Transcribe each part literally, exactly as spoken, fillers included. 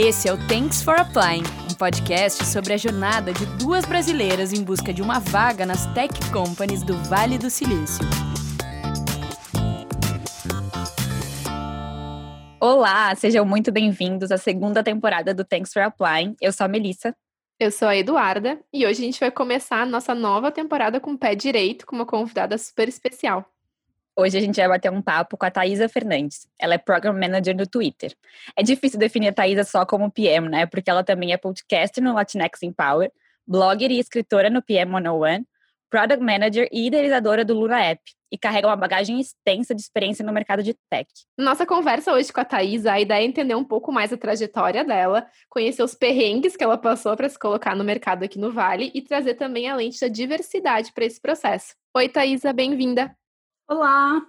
Esse é o Thanks for Applying, um podcast sobre a jornada de duas brasileiras em busca de uma vaga nas tech companies do Vale do Silício. Olá, sejam muito bem-vindos à segunda temporada do Thanks for Applying. Eu sou a Melissa. Eu sou a Eduarda e hoje a gente vai começar a nossa nova temporada com o pé direito, com uma convidada super especial. Hoje a gente vai bater um papo com a Thaísa Fernandes. Ela é Program Manager no Twitter. É difícil definir a Thaísa só como P M, né? Porque ela também é podcaster no Latinx Empower, blogger e escritora no P M cento e um, Product Manager e idealizadora do Luna App, e carrega uma bagagem extensa de experiência no mercado de tech. Nossa conversa hoje com a Thaísa, a ideia é entender um pouco mais a trajetória dela, conhecer os perrengues que ela passou para se colocar no mercado aqui no Vale e trazer também a lente da diversidade para esse processo. Oi, Thaísa, bem-vinda! Olá!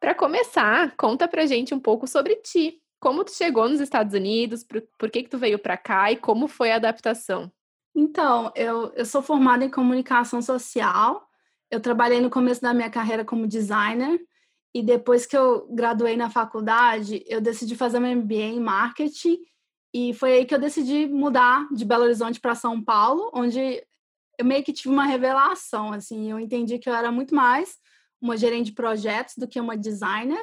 Para começar, conta pra gente um pouco sobre ti. Como tu chegou nos Estados Unidos, por, por que que tu veio para cá e como foi a adaptação? Então, eu, eu sou formada em comunicação social. Eu trabalhei no começo da minha carreira como designer e depois que eu graduei na faculdade, eu decidi fazer meu M B A em marketing e foi aí que eu decidi mudar de Belo Horizonte para São Paulo, onde eu meio que tive uma revelação, assim, eu entendi que eu era muito mais uma gerente de projetos do que uma designer.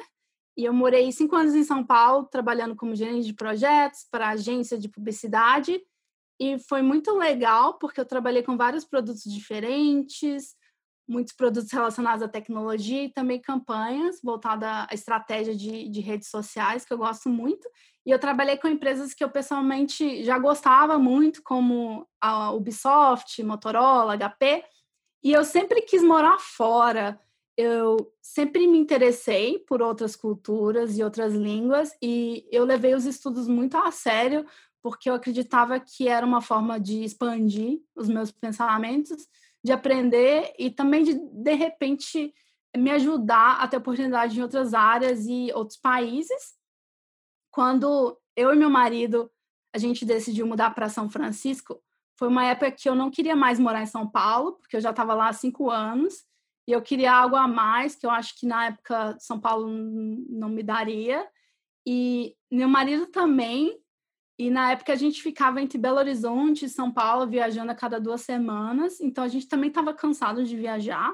E eu morei cinco anos em São Paulo, trabalhando como gerente de projetos para agência de publicidade. E foi muito legal, porque eu trabalhei com vários produtos diferentes, muitos produtos relacionados à tecnologia e também campanhas voltadas à estratégia de, de redes sociais, que eu gosto muito. E eu trabalhei com empresas que eu pessoalmente já gostava muito, como a Ubisoft, Motorola, H P. E eu sempre quis morar fora. Eu sempre me interessei por outras culturas e outras línguas e eu levei os estudos muito a sério, porque eu acreditava que era uma forma de expandir os meus pensamentos, de aprender e também de, de repente, me ajudar a ter oportunidade em outras áreas e outros países. Quando eu e meu marido, a gente decidiu mudar para São Francisco, foi uma época que eu não queria mais morar em São Paulo, porque eu já estava lá há cinco anos e eu queria algo a mais, que eu acho que na época São Paulo não me daria. E meu marido também. E na época a gente ficava entre Belo Horizonte e São Paulo, viajando a cada duas semanas. Então a gente também estava cansado de viajar.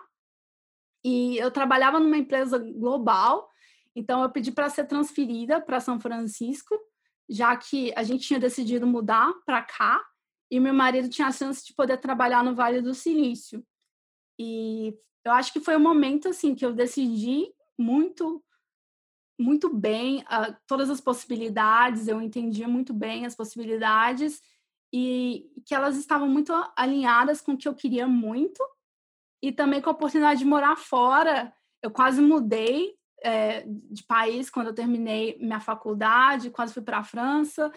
E eu trabalhava numa empresa global, então eu pedi para ser transferida para São Francisco, já que a gente tinha decidido mudar para cá e meu marido tinha a chance de poder trabalhar no Vale do Silício. E eu acho que foi o momento assim, que eu decidi muito... muito bem uh, todas as possibilidades, eu entendia muito bem as possibilidades e que elas estavam muito alinhadas com o que eu queria muito e também com a oportunidade de morar fora. Eu quase mudei é, de país quando eu terminei minha faculdade, quase fui para a França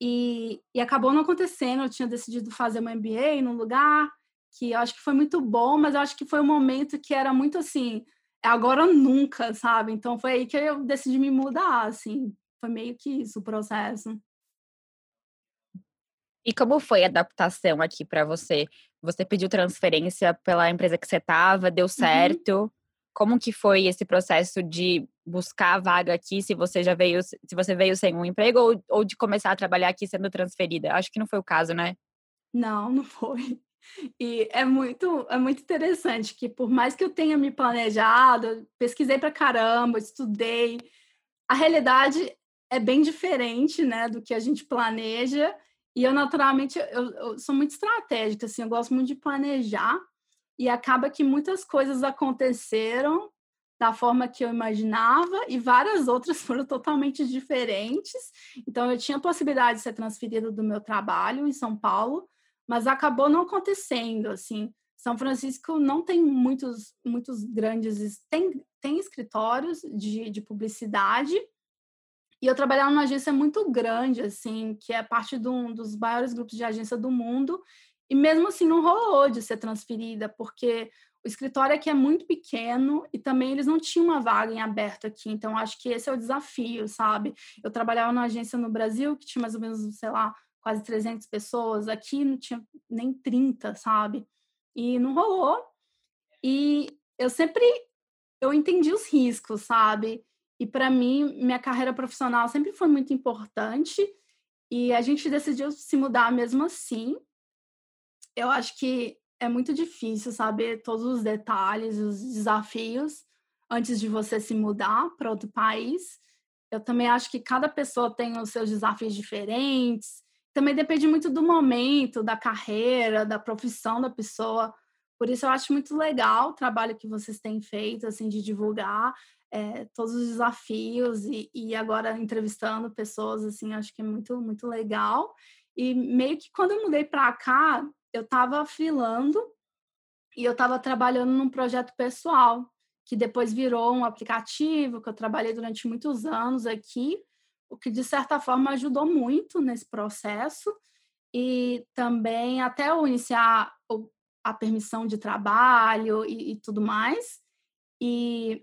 e, e acabou não acontecendo. Eu tinha decidido fazer uma M B A num lugar que eu acho que foi muito bom, mas eu acho que foi um momento que era muito assim... agora nunca, sabe? Então foi aí que eu decidi me mudar, assim. Foi meio que isso o processo. E como foi a adaptação aqui para você? Você pediu transferência pela empresa que você estava, deu certo? Uhum. Como que foi esse processo de buscar a vaga aqui, se você já veio, se você veio sem um emprego ou, ou de começar a trabalhar aqui sendo transferida? Acho que não foi o caso, né? Não, não foi. E é muito, é muito interessante que por mais que eu tenha me planejado, pesquisei pra caramba, estudei, a realidade é bem diferente, né, do que a gente planeja. E eu naturalmente eu, eu sou muito estratégica, assim, eu gosto muito de planejar e acaba que muitas coisas aconteceram da forma que eu imaginava e várias outras foram totalmente diferentes. Então eu tinha a possibilidade de ser transferida do meu trabalho em São Paulo, mas acabou não acontecendo, assim. São Francisco não tem muitos, muitos grandes... Tem, tem escritórios de, de publicidade, e eu trabalhava numa agência muito grande, assim, que é parte de um dos maiores grupos de agência do mundo, e mesmo assim não rolou de ser transferida, porque o escritório aqui é muito pequeno, e também eles não tinham uma vaga em aberto aqui, então acho que esse é o desafio, sabe? Eu trabalhava numa agência no Brasil, que tinha mais ou menos, sei lá, quase trezentas pessoas, aqui não tinha nem trinta, sabe? E não rolou. E eu sempre, eu entendi os riscos, sabe? E para mim, minha carreira profissional sempre foi muito importante E a gente decidiu se mudar mesmo assim. Eu acho que é muito difícil saber todos os detalhes, os desafios, antes de você se mudar para outro país. Eu também acho que cada pessoa tem os seus desafios diferentes. Também depende muito do momento, da carreira, da profissão da pessoa. Por isso eu acho muito legal o trabalho que vocês têm feito, assim, de divulgar é, todos os desafios e, e agora entrevistando pessoas, assim, acho que é muito, muito legal. E meio que quando eu mudei para cá, eu estava freelando e eu estava trabalhando num projeto pessoal, que depois virou um aplicativo que eu trabalhei durante muitos anos aqui, o que de certa forma ajudou muito nesse processo. E também até eu iniciar o a permissão de trabalho e, e tudo mais. E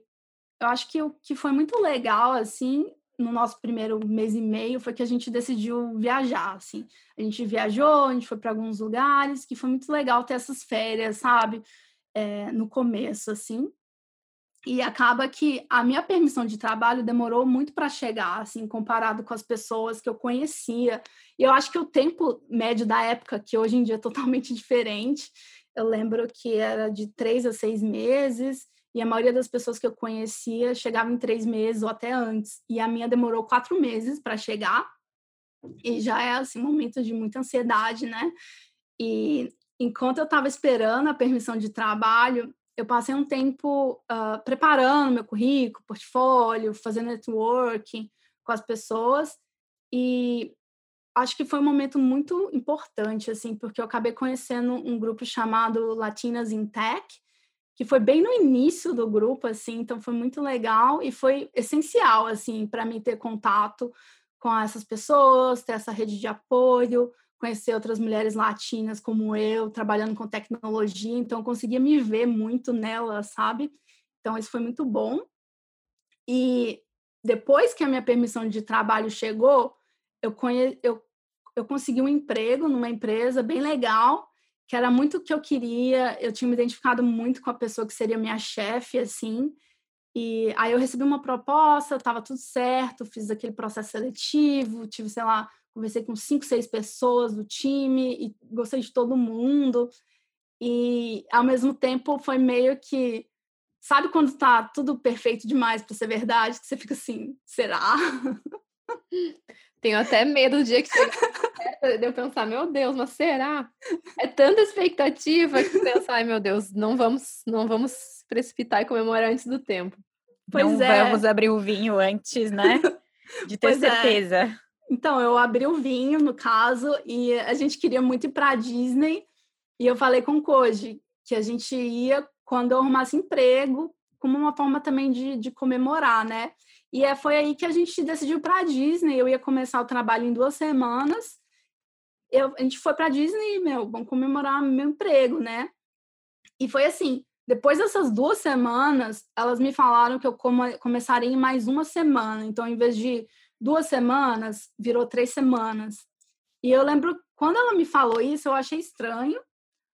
eu acho que o que foi muito legal, assim, no nosso primeiro mês e meio, foi que a gente decidiu viajar, assim. A gente viajou, a gente foi para alguns lugares, que foi muito legal ter essas férias, sabe? É, no começo, assim. E acaba que a minha permissão de trabalho demorou muito para chegar, assim, comparado com as pessoas que eu conhecia. E eu acho que o tempo médio da época, que hoje em dia é totalmente diferente, eu lembro que era de três a seis meses e a maioria das pessoas que eu conhecia chegava em três meses ou até antes. E a minha demorou quatro meses para chegar e já é, assim, um momento de muita ansiedade, né? E enquanto eu estava esperando a permissão de trabalho, eu passei um tempo uh, preparando meu currículo, portfólio, fazendo networking com as pessoas e... acho que foi um momento muito importante, assim, porque eu acabei conhecendo um grupo chamado Latinas in Tech, que foi bem no início do grupo, assim, então foi muito legal e foi essencial, assim, para mim ter contato com essas pessoas, ter essa rede de apoio, conhecer outras mulheres latinas como eu, trabalhando com tecnologia, então eu conseguia me ver muito nela, sabe? Então isso foi muito bom. E depois que a minha permissão de trabalho chegou, Eu, conhe... eu, eu consegui um emprego numa empresa bem legal, que era muito o que eu queria, eu tinha me identificado muito com a pessoa que seria minha chefe, assim, e aí eu recebi uma proposta, estava tudo certo, fiz aquele processo seletivo, tive, sei lá, conversei com cinco, seis pessoas do time, e gostei de todo mundo, e ao mesmo tempo foi meio que, sabe quando está tudo perfeito demais para ser verdade, que você fica assim, será? Tenho até medo do dia que chega de eu pensar, meu Deus, mas será? É tanta expectativa que pensar, ai meu Deus, não vamos, não vamos precipitar e comemorar antes do tempo. Pois não é. Vamos abrir o vinho antes, né? De ter pois certeza. É. Então, eu abri o vinho, no caso, e a gente queria muito ir pra Disney, e eu falei com o Koji que a gente ia quando eu arrumasse emprego, como uma forma também de, de comemorar, né? E é, foi aí que a gente decidiu para a Disney. Eu ia começar o trabalho em duas semanas. Eu, a gente foi para a Disney, meu, vamos comemorar meu emprego, né? E foi assim, depois dessas duas semanas, elas me falaram que eu come, começaria em mais uma semana. Então, em vez de duas semanas, virou três semanas. E eu lembro, quando ela me falou isso, eu achei estranho,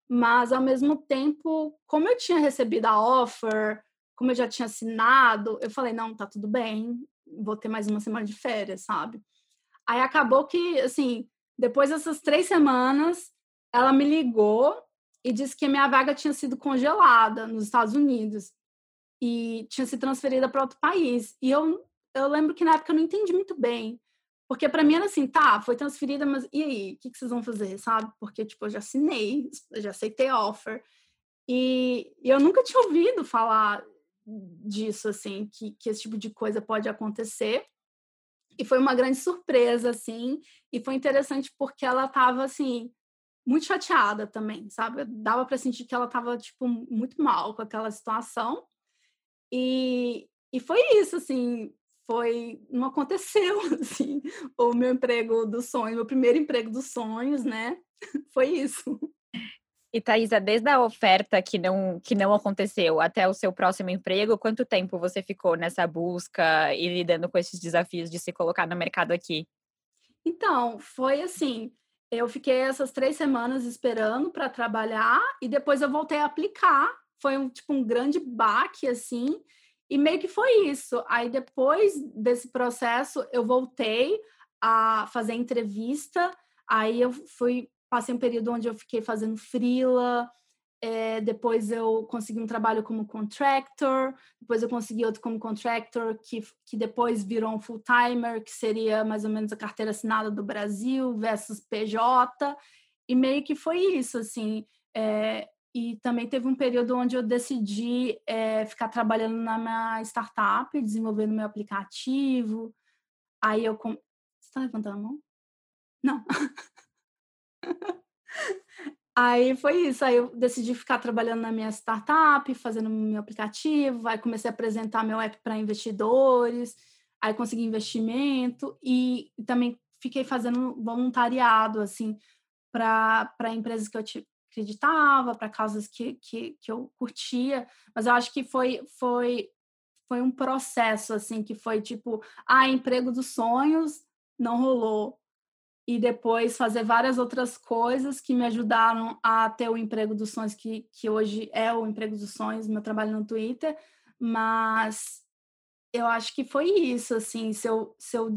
mas, ao mesmo tempo, como eu tinha recebido a offer... como eu já tinha assinado, eu falei, não, tá tudo bem, vou ter mais uma semana de férias, sabe? Aí acabou que, assim, depois dessas três semanas, ela me ligou e disse que a minha vaga tinha sido congelada nos Estados Unidos e tinha se transferida para outro país. E eu, eu lembro que na época eu não entendi muito bem, porque para mim era assim, tá, foi transferida, mas e aí? O que, que vocês vão fazer, sabe? Porque, tipo, eu já assinei, eu já aceitei a offer e, e eu nunca tinha ouvido falar... disso, assim, que, que esse tipo de coisa pode acontecer, e foi uma grande surpresa, assim, e foi interessante porque ela tava, assim, muito chateada também, sabe, dava para sentir que ela tava, tipo, muito mal com aquela situação, e, e foi isso, assim, foi, não aconteceu, assim, o meu emprego dos sonhos, meu primeiro emprego dos sonhos, né, foi isso. E, Thaísa, desde a oferta que não, que não aconteceu até o seu próximo emprego, quanto tempo você ficou nessa busca e lidando com esses desafios de se colocar no mercado aqui? Então, foi assim, eu fiquei essas três semanas esperando para trabalhar e depois eu voltei a aplicar. Foi um, tipo, um grande baque, assim, e meio que foi isso. Aí, depois desse processo, eu voltei a fazer entrevista. Aí eu fui, passei um período onde eu fiquei fazendo freela, é, depois eu consegui um trabalho como contractor, depois eu consegui outro como contractor, que, que depois virou um full-timer, que seria mais ou menos a carteira assinada do Brasil versus P J, e meio que foi isso, assim. É, e também teve um período onde eu decidi é, ficar trabalhando na minha startup, desenvolvendo meu aplicativo. Aí eu... Com... Você tá levantando a mão? Não. Aí foi isso, aí eu decidi ficar trabalhando na minha startup, fazendo meu aplicativo, aí comecei a apresentar meu app para investidores, aí consegui investimento e também fiquei fazendo voluntariado, assim, para empresas que eu acreditava, para causas que, que, que eu curtia, mas eu acho que foi, foi, foi um processo, assim, que foi tipo, ah, emprego dos sonhos, não rolou. E depois fazer várias outras coisas que me ajudaram a ter o emprego dos sonhos, que, que hoje é o emprego dos sonhos, meu trabalho no Twitter. Mas eu acho que foi isso, assim. Se eu, se eu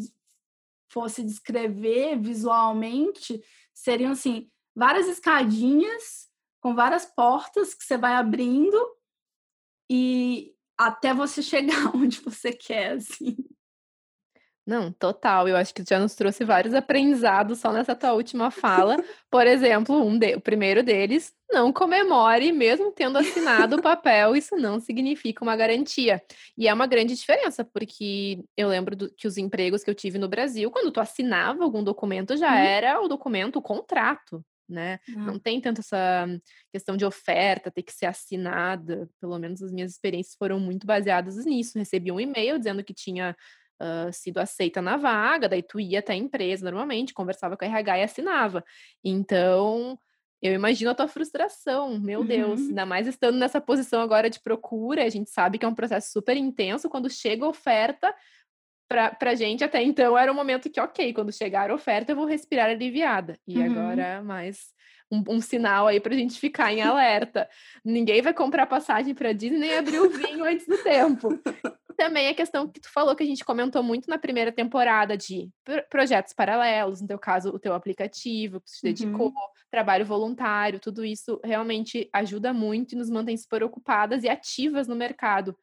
fosse descrever visualmente, seriam, assim, várias escadinhas com várias portas que você vai abrindo e até você chegar onde você quer, assim. Não, total. Eu acho que tu já nos trouxe vários aprendizados só nessa tua última fala. Por exemplo, um de... o primeiro deles, não comemore, mesmo tendo assinado o papel, isso não significa uma garantia. E é uma grande diferença, porque eu lembro do... que os empregos que eu tive no Brasil, quando tu assinava algum documento, já hum. era o documento, o contrato, né? Não. não tem tanto essa questão de oferta, ter que ser assinada. Pelo menos as minhas experiências foram muito baseadas nisso. Recebi um e-mail dizendo que tinha... Uh, sido aceita na vaga, daí tu ia até a empresa normalmente, conversava com a R H e assinava. Então, eu imagino a tua frustração, meu uhum. Deus, ainda mais estando nessa posição agora de procura, a gente sabe que é um processo super intenso, quando chega a oferta, pra, pra gente até então era um momento que, ok, quando chegar a oferta eu vou respirar aliviada. E uhum. agora mais... Um, um sinal aí pra gente ficar em alerta. Ninguém vai comprar passagem pra Disney nem abrir o vinho antes do tempo. Também a questão que tu falou, que a gente comentou muito na primeira temporada, de pr- projetos paralelos, no teu caso, o teu aplicativo, que tu te dedicou, uhum. trabalho voluntário, tudo isso realmente ajuda muito e nos mantém super ocupadas e ativas no mercado.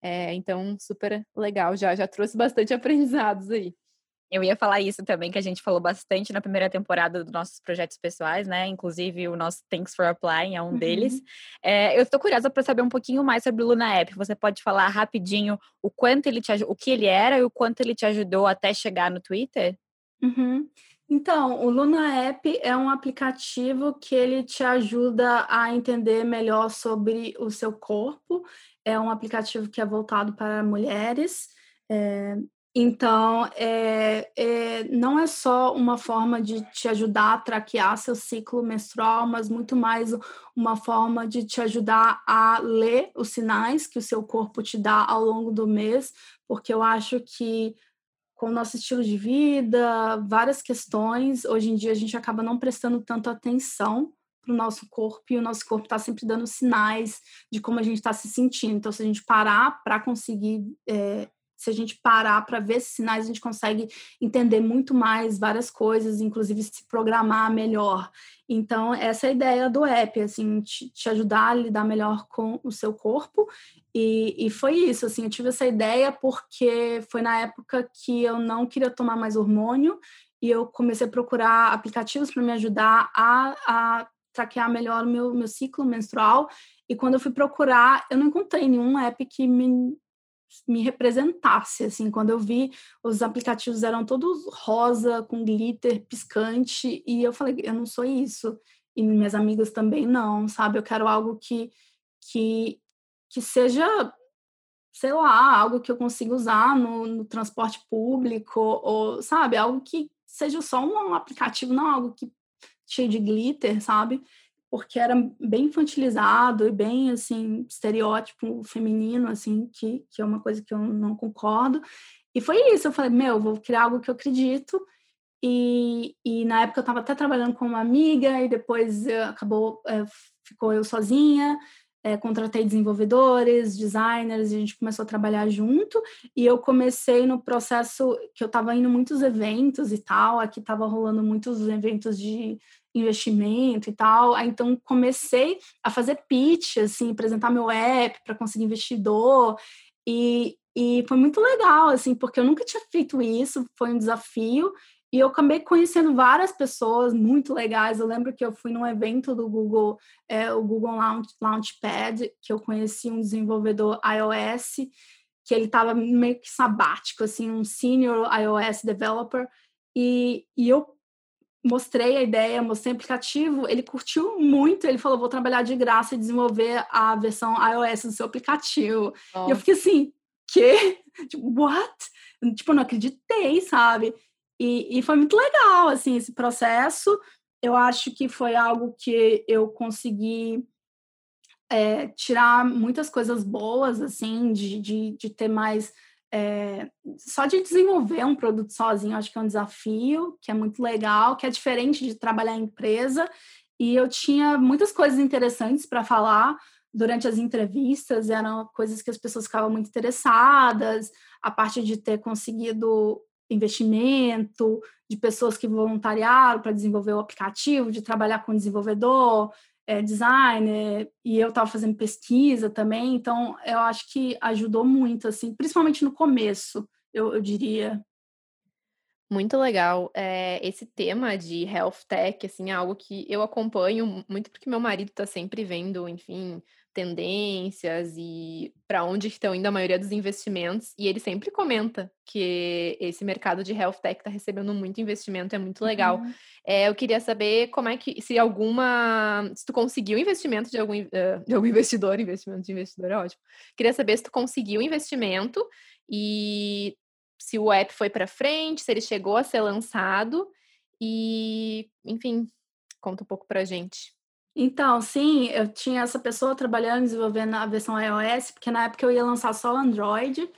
É, então, super legal, já, já trouxe bastante aprendizados aí. Eu ia falar isso também, que a gente falou bastante na primeira temporada dos nossos projetos pessoais, né? Inclusive o nosso Thanks for Applying é um uhum. deles. É, eu estou curiosa para saber um pouquinho mais sobre o Luna App. Você pode falar rapidinho o quanto ele te, o que ele era e o quanto ele te ajudou até chegar no Twitter? Uhum. Então, o Luna App é um aplicativo que ele te ajuda a entender melhor sobre o seu corpo. É um aplicativo que é voltado para mulheres. É... Então, é, é, não é só uma forma de te ajudar a traquear seu ciclo menstrual, mas muito mais uma forma de te ajudar a ler os sinais que o seu corpo te dá ao longo do mês, porque eu acho que com o nosso estilo de vida, várias questões, hoje em dia a gente acaba não prestando tanta atenção para o nosso corpo, e o nosso corpo está sempre dando sinais de como a gente está se sentindo. Então, se a gente parar para conseguir... É, se a gente parar para ver esses sinais, a gente consegue entender muito mais várias coisas, inclusive se programar melhor. Então, essa é a ideia do app, assim, te, te ajudar a lidar melhor com o seu corpo. E, e foi isso, assim, eu tive essa ideia porque foi na época que eu não queria tomar mais hormônio e eu comecei a procurar aplicativos para me ajudar a, a traquear melhor o meu, meu ciclo menstrual. E quando eu fui procurar, eu não encontrei nenhum app que me... me representasse, assim. Quando eu vi, os aplicativos eram todos rosa, com glitter, piscante, e eu falei, eu não sou isso, e minhas amigas também não, sabe? Eu quero algo que, que, que seja, sei lá, algo que eu consiga usar no, no transporte público, ou, sabe? Algo que seja só um aplicativo, não algo que, cheio de glitter, sabe? Porque era bem infantilizado e bem, assim, estereótipo feminino, assim, que, que é uma coisa que eu não concordo. E foi isso, eu falei, meu, vou criar algo que eu acredito. E, e na época eu estava até trabalhando com uma amiga, e depois eu, acabou, é, ficou eu sozinha. é, contratei desenvolvedores, designers, e a gente começou a trabalhar junto, e eu comecei no processo que eu estava indo muitos eventos e tal, aqui estava rolando muitos eventos de investimento e tal, aí então comecei a fazer pitch, assim, apresentar meu app para conseguir investidor, e, e foi muito legal, assim, porque eu nunca tinha feito isso, foi um desafio, e eu acabei conhecendo várias pessoas muito legais. Eu lembro que eu fui num evento do Google, é, o Google Launchpad, que eu conheci um desenvolvedor iOS, que ele estava meio que sabático, assim, um senior iOS developer, e, e eu mostrei a ideia, mostrei o aplicativo, ele curtiu muito, ele falou, vou trabalhar de graça e desenvolver a versão iOS do seu aplicativo. Oh. E eu fiquei assim, quê? Tipo, what? Tipo, eu não acreditei, sabe? E, e foi muito legal, assim, esse processo. Eu acho que foi algo que eu consegui é, tirar muitas coisas boas, assim, de, de, de ter mais... É, só de desenvolver um produto sozinho, acho que é um desafio, que é muito legal, que é diferente de trabalhar em empresa. E eu tinha muitas coisas interessantes para falar durante as entrevistas, eram coisas que as pessoas ficavam muito interessadas, a parte de ter conseguido... investimento, de pessoas que voluntariaram para desenvolver o aplicativo, de trabalhar com desenvolvedor, é, designer, e eu estava fazendo pesquisa também, então eu acho que ajudou muito, assim, principalmente no começo, eu, eu diria. Muito legal, é, esse tema de health tech, assim, é algo que eu acompanho muito porque meu marido está sempre vendo, enfim, tendências e para onde estão indo a maioria dos investimentos, e ele sempre comenta que esse mercado de health tech está recebendo muito investimento, é muito legal. Uhum. É, eu queria saber como é que, se alguma, se tu conseguiu investimento de algum, de algum investidor, investimento de investidor é ótimo, queria saber se tu conseguiu investimento e se o app foi para frente, se ele chegou a ser lançado e, enfim, conta um pouco pra gente. Então, sim, eu tinha essa pessoa trabalhando, desenvolvendo a versão iOS, porque na época eu ia lançar só o Android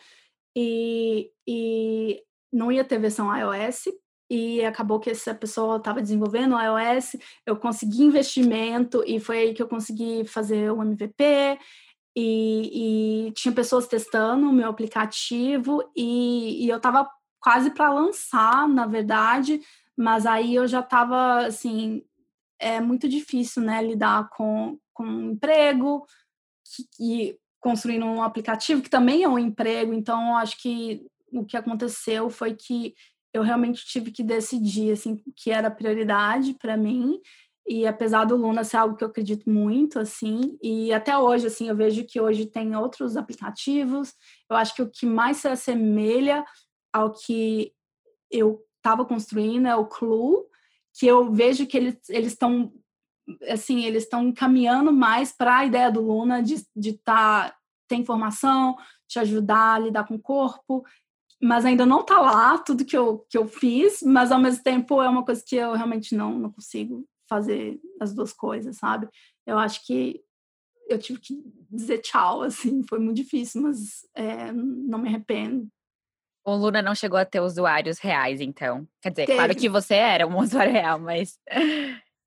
e, e não ia ter versão iOS, e acabou que essa pessoa estava desenvolvendo o iOS, eu consegui investimento e foi aí que eu consegui fazer o M V P e, e tinha pessoas testando o meu aplicativo e, e eu estava quase para lançar, na verdade, mas aí eu já estava, assim... É muito difícil, né, lidar com, com um emprego e construir um aplicativo que também é um emprego. Então, acho que o que aconteceu foi que eu realmente tive que decidir, assim, que era prioridade para mim. E apesar do Luna ser algo que eu acredito muito, assim, e até hoje, assim, eu vejo que hoje tem outros aplicativos. Eu acho que o que mais se assemelha ao que eu estava construindo é o Clue, que eu vejo que eles estão, assim, eles estão caminhando mais para a ideia do Luna de estar, tá, ter informação, te ajudar a lidar com o corpo, mas ainda não está lá tudo que eu, que eu fiz, mas ao mesmo tempo é uma coisa que eu realmente não, não consigo fazer as duas coisas, sabe? Eu acho que eu tive que dizer tchau, assim, foi muito difícil, mas é, não me arrependo. O Luna não chegou a ter usuários reais, então. Quer dizer, teve. Claro que você era um usuário real, mas...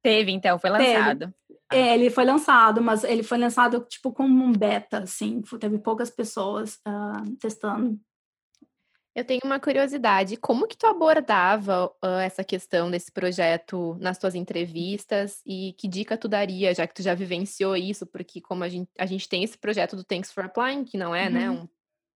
Teve, então, foi lançado. Ah. É, ele foi lançado, mas ele foi lançado, tipo, como um beta, assim. Teve poucas pessoas uh, testando. Eu tenho uma curiosidade. Como que tu abordava uh, essa questão desse projeto nas tuas entrevistas? E que dica tu daria, já que tu já vivenciou isso? Porque como a gente, a gente tem esse projeto do Thanks for Applying, que não é, uhum. né, um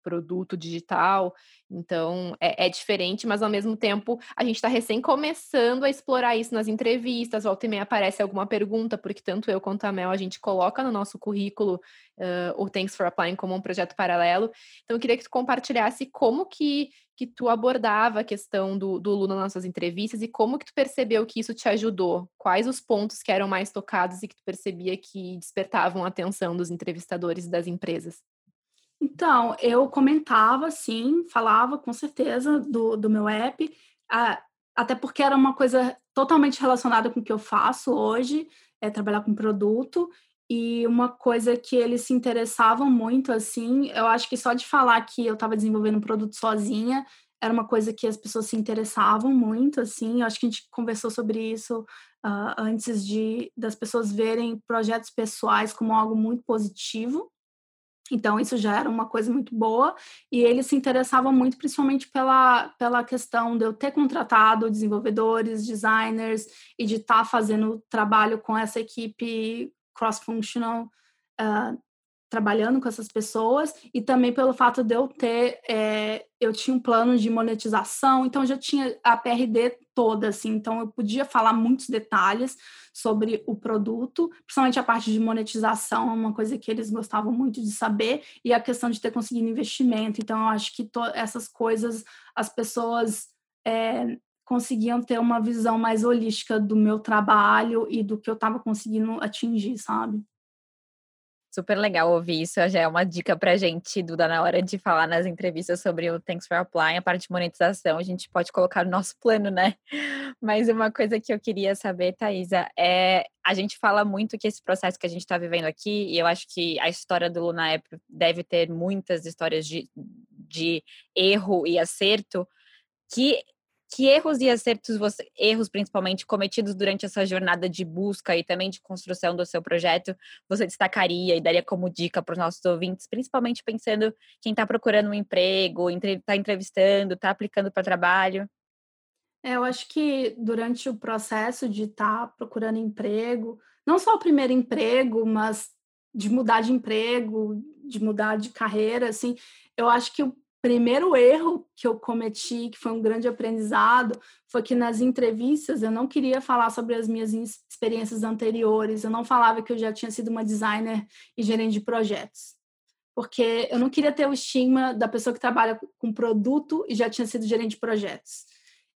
produto digital, então é, é diferente, mas ao mesmo tempo a gente está recém começando a explorar isso nas entrevistas, volta e meia aparece alguma pergunta, porque tanto eu quanto a Mel a gente coloca no nosso currículo uh, o Thanks for Applying como um projeto paralelo, então eu queria que tu compartilhasse como que, que tu abordava a questão do, do Luna nas suas entrevistas e como que tu percebeu que isso te ajudou, quais os pontos que eram mais tocados e que tu percebia que despertavam a atenção dos entrevistadores e das empresas. Então, eu comentava, sim, falava com certeza do, do meu app, ah, até porque era uma coisa totalmente relacionada com o que eu faço hoje, é trabalhar com produto, e uma coisa que eles se interessavam muito, assim, eu acho que só de falar que eu estava desenvolvendo um produto sozinha, era uma coisa que as pessoas se interessavam muito, assim. Eu acho que a gente conversou sobre isso uh, antes de, das pessoas verem projetos pessoais como algo muito positivo. Então, isso já era uma coisa muito boa. E eles se interessavam muito, principalmente pela, pela questão de eu ter contratado desenvolvedores, designers, e de estar tá fazendo trabalho com essa equipe cross-functional, uh, trabalhando com essas pessoas, e também pelo fato de eu ter, é, eu tinha um plano de monetização, então eu já tinha a P R D toda, assim, então eu podia falar muitos detalhes sobre o produto, principalmente a parte de monetização, é uma coisa que eles gostavam muito de saber, e a questão de ter conseguido investimento, então eu acho que to- essas coisas, as pessoas é, conseguiam ter uma visão mais holística do meu trabalho e do que eu estava conseguindo atingir, sabe? Super legal ouvir isso, já é uma dica pra gente, Duda, na hora de falar nas entrevistas sobre o Thanks for Applying, a parte de monetização, a gente pode colocar no nosso plano, né? Mas uma coisa que eu queria saber, Thaísa, é a gente fala muito que esse processo que a gente está vivendo aqui, e eu acho que a história do Luna App deve ter muitas histórias de, de erro e acerto, que... Que erros e acertos, você, erros principalmente, cometidos durante essa jornada de busca e também de construção do seu projeto, você destacaria e daria como dica para os nossos ouvintes, principalmente pensando quem está procurando um emprego, está entrevistando, está aplicando para trabalho? É, eu acho que durante o processo de estar tá procurando emprego, não só o primeiro emprego, mas de mudar de emprego, de mudar de carreira, assim, eu acho que o primeiro erro que eu cometi, que foi um grande aprendizado, foi que nas entrevistas eu não queria falar sobre as minhas experiências anteriores, eu não falava que eu já tinha sido uma designer e gerente de projetos, porque eu não queria ter o estigma da pessoa que trabalha com produto e já tinha sido gerente de projetos.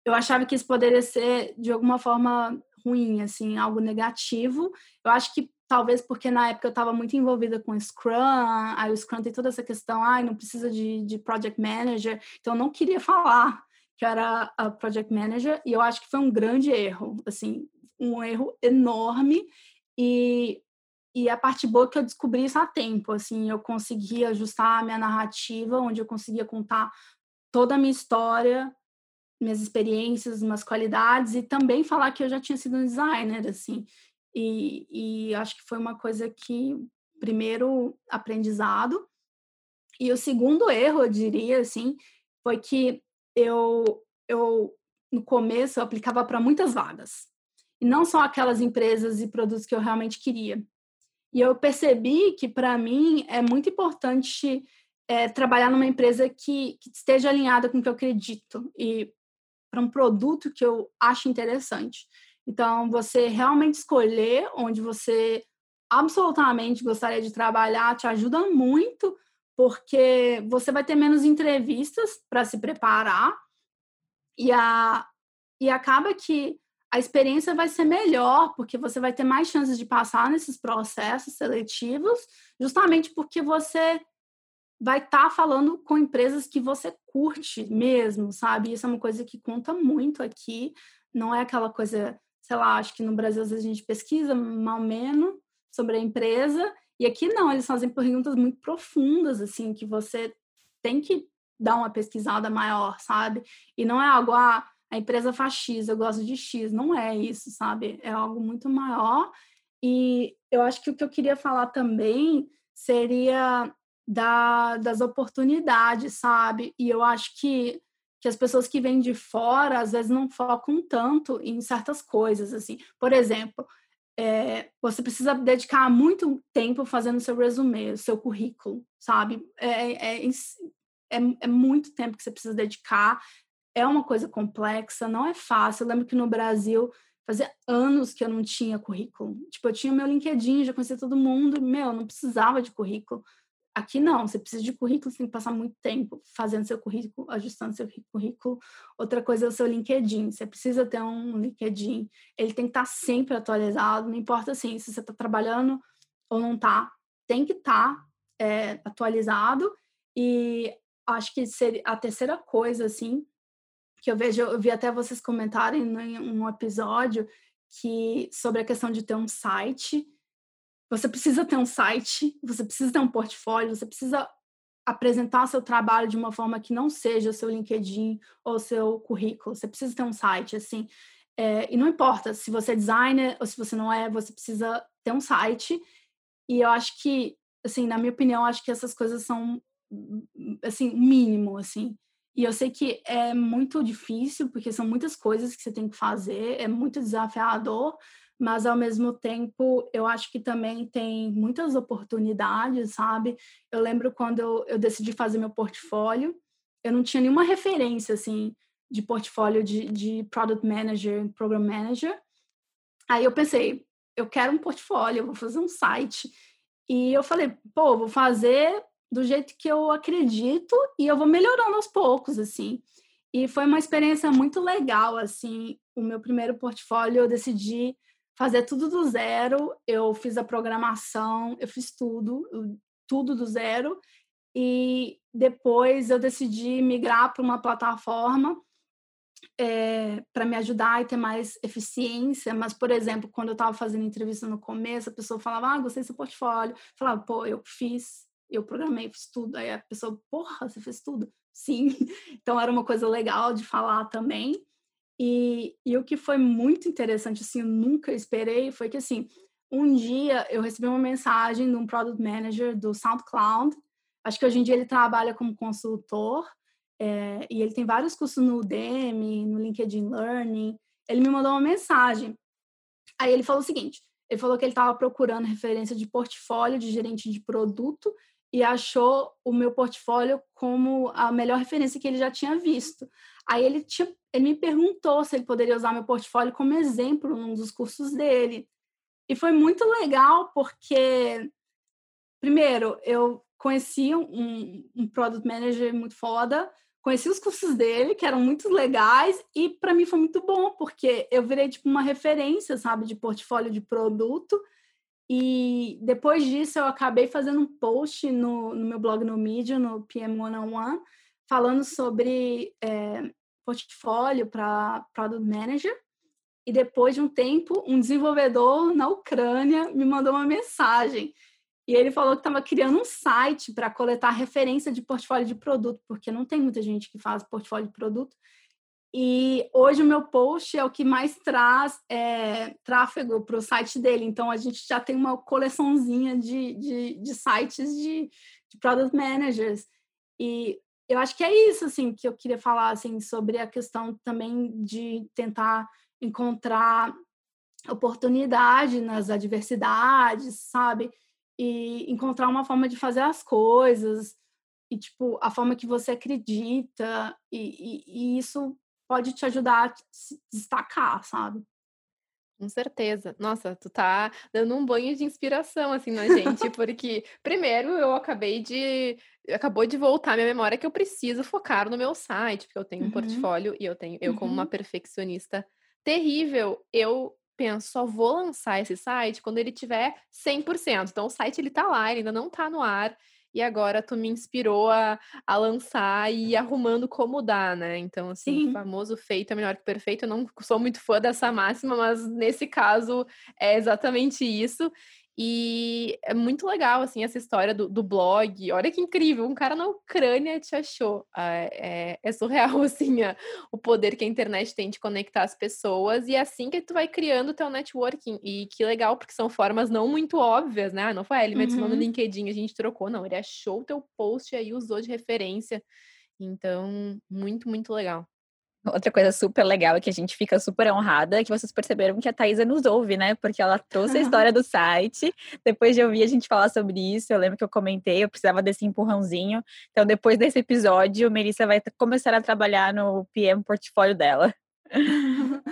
Eu achava que isso poderia ser, de alguma forma, ruim, assim, algo negativo. Eu acho que talvez porque na época eu estava muito envolvida com Scrum, aí o Scrum tem toda essa questão, ai, ah, não precisa de, de Project Manager, então eu não queria falar que eu era a Project Manager, e eu acho que foi um grande erro, assim, um erro enorme, e, e a parte boa é que eu descobri isso a tempo, assim, eu consegui ajustar a minha narrativa, onde eu conseguia contar toda a minha história, minhas experiências, minhas qualidades, e também falar que eu já tinha sido um designer, assim. E, e acho que foi uma coisa que, primeiro, aprendizado. E o segundo erro, eu diria, assim, foi que eu, eu no começo, eu aplicava para muitas vagas. E não só aquelas empresas e produtos que eu realmente queria. E eu percebi que, para mim, é muito importante é, trabalhar numa empresa que, que esteja alinhada com o que eu acredito e para um produto que eu acho interessante. Então, você realmente escolher onde você absolutamente gostaria de trabalhar te ajuda muito, porque você vai ter menos entrevistas para se preparar e, a, e acaba que a experiência vai ser melhor, porque você vai ter mais chances de passar nesses processos seletivos, justamente porque você vai estar tá falando com empresas que você curte mesmo, sabe? Isso é uma coisa que conta muito aqui, não é aquela coisa... sei lá, acho que no Brasil às vezes a gente pesquisa mal menos sobre a empresa, e aqui não, eles fazem perguntas muito profundas, assim, que você tem que dar uma pesquisada maior, sabe? E não é algo, ah, a empresa faz X, eu gosto de X, não é isso, sabe? É algo muito maior, e eu acho que o que eu queria falar também seria da, das oportunidades, sabe? E eu acho que que as pessoas que vêm de fora, às vezes, não focam tanto em certas coisas, assim. Por exemplo, é, você precisa dedicar muito tempo fazendo seu resumê, seu currículo, sabe? É, é, é, é muito tempo que você precisa dedicar, é uma coisa complexa, não é fácil. Eu lembro que no Brasil, fazia anos que eu não tinha currículo. Tipo, eu tinha meu LinkedIn, já conhecia todo mundo, meu, não precisava de currículo. Aqui não, você precisa de currículo, você tem que passar muito tempo fazendo seu currículo, ajustando seu currículo. Outra coisa é o seu LinkedIn, você precisa ter um LinkedIn, ele tem que estar sempre atualizado, não importa assim, se você está trabalhando ou não está, tem que estar é, atualizado. E acho que seria a terceira coisa, assim, que eu vejo, eu vi até vocês comentarem em um episódio que, sobre a questão de ter um site. Você precisa ter um site, você precisa ter um portfólio, você precisa apresentar seu trabalho de uma forma que não seja o seu LinkedIn ou seu currículo. Você precisa ter um site, assim. É, e não importa se você é designer ou se você não é, você precisa ter um site. E eu acho que, assim, na minha opinião, acho que essas coisas são, assim, mínimo, assim. E eu sei que é muito difícil, porque são muitas coisas que você tem que fazer, é muito desafiador, mas, ao mesmo tempo, eu acho que também tem muitas oportunidades, sabe? Eu lembro quando eu, eu decidi fazer meu portfólio, eu não tinha nenhuma referência, assim, de portfólio de, de Product Manager, Program Manager. Aí eu pensei, eu quero um portfólio, eu vou fazer um site. E eu falei, pô, vou fazer do jeito que eu acredito e eu vou melhorando aos poucos, assim. E foi uma experiência muito legal, assim. O meu primeiro portfólio eu decidi fazer tudo do zero, eu fiz a programação, eu fiz tudo, tudo do zero, e depois eu decidi migrar para uma plataforma é, para me ajudar e ter mais eficiência, mas, por exemplo, quando eu estava fazendo entrevista no começo, a pessoa falava, ah, gostei do seu portfólio, eu falava, pô, eu fiz, eu programei, fiz tudo, aí a pessoa, porra, você fez tudo? Sim, então era uma coisa legal de falar também. E, e o que foi muito interessante, assim, eu nunca esperei, foi que, assim, um dia eu recebi uma mensagem de um Product Manager do SoundCloud, acho que hoje em dia ele trabalha como consultor, é, e ele tem vários cursos no Udemy, no LinkedIn Learning, ele me mandou uma mensagem. Aí ele falou o seguinte, ele falou que ele estava procurando referência de portfólio de gerente de produto e achou o meu portfólio como a melhor referência que ele já tinha visto. Aí ele tinha Ele me perguntou se ele poderia usar meu portfólio como exemplo num dos cursos dele. E foi muito legal porque, primeiro, eu conheci um, um Product Manager muito foda, conheci os cursos dele, que eram muito legais, e para mim foi muito bom, porque eu virei tipo uma referência, sabe, de portfólio de produto. E depois disso eu acabei fazendo um post no, no meu blog no Medium, no P M cento e um, falando sobre... É, portfólio para Product Manager, e depois de um tempo, um desenvolvedor na Ucrânia me mandou uma mensagem, e ele falou que estava criando um site para coletar referência de portfólio de produto, porque não tem muita gente que faz portfólio de produto, e hoje o meu post é o que mais traz é, tráfego para o site dele, então a gente já tem uma coleçãozinha de, de, de sites de, de Product Managers, e eu acho que é isso, assim, que eu queria falar, assim, sobre a questão também de tentar encontrar oportunidade nas adversidades, sabe? E encontrar uma forma de fazer as coisas e, tipo, a forma que você acredita e, e, e isso pode te ajudar a se destacar, sabe? Com certeza. Nossa, tu tá dando um banho de inspiração, assim, na gente, porque, primeiro, eu acabei de... Acabou de voltar a minha memória que eu preciso focar no meu site, porque eu tenho um uhum. portfólio e eu tenho... Eu, como uma perfeccionista terrível, eu penso, só vou lançar esse site quando ele tiver cem por cento. Então, o site, ele tá lá, ele ainda não tá no ar. E agora tu me inspirou a, a lançar e ir arrumando como dá, né? Então, assim, Sim. O famoso feito é melhor que perfeito. Eu não sou muito fã dessa máxima, mas nesse caso é exatamente isso. E é muito legal, assim, essa história do, do blog. Olha que incrível, um cara na Ucrânia te achou. É, é, é surreal, assim, é, o poder que a internet tem de conectar as pessoas. E é assim que tu vai criando o teu networking. E que legal, porque são formas não muito óbvias, né? Não foi ele, mas uhum. no LinkedIn a gente trocou. Não, ele achou o teu post e aí usou de referência. Então, muito, muito legal. Outra coisa super legal é que a gente fica super honrada é que vocês perceberam que a Thaísa nos ouve, né? Porque ela trouxe uhum. a história do site. Depois de ouvir a gente falar sobre isso, eu lembro que eu comentei, eu precisava desse empurrãozinho. Então, depois desse episódio, Melissa vai t- começar a trabalhar no P M portfólio dela.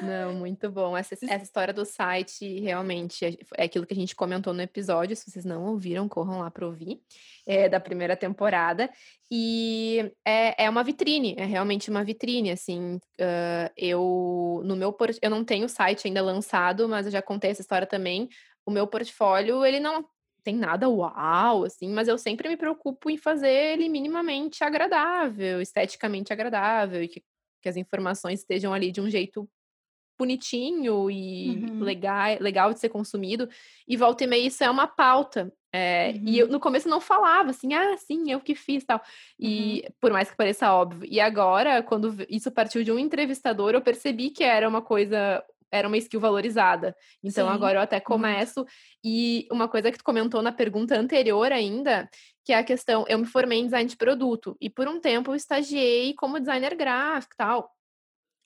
Não, muito bom. Essa, essa história do site realmente é aquilo que a gente comentou no episódio. Se vocês não ouviram, corram lá para ouvir, é, da primeira temporada. E é, é uma vitrine, é realmente uma vitrine. Assim, uh, eu no meu port... eu não tenho o site ainda lançado, mas eu já contei essa história também. O meu portfólio, ele não tem nada uau, assim, mas eu sempre me preocupo em fazer ele minimamente agradável, esteticamente agradável e que que as informações estejam ali de um jeito bonitinho e uhum. legal, legal de ser consumido. E volta e meia, isso é uma pauta. É, uhum. E eu, no começo, não falava assim, ah, sim, eu que fiz, tal. E uhum. por mais que pareça óbvio. E agora, quando isso partiu de um entrevistador, eu percebi que era uma coisa... era uma skill valorizada. Então, sim, agora eu até começo. Muito. E uma coisa que tu comentou na pergunta anterior ainda, que é a questão... Eu me formei em design de produto. E por um tempo eu estagiei como designer gráfico e tal.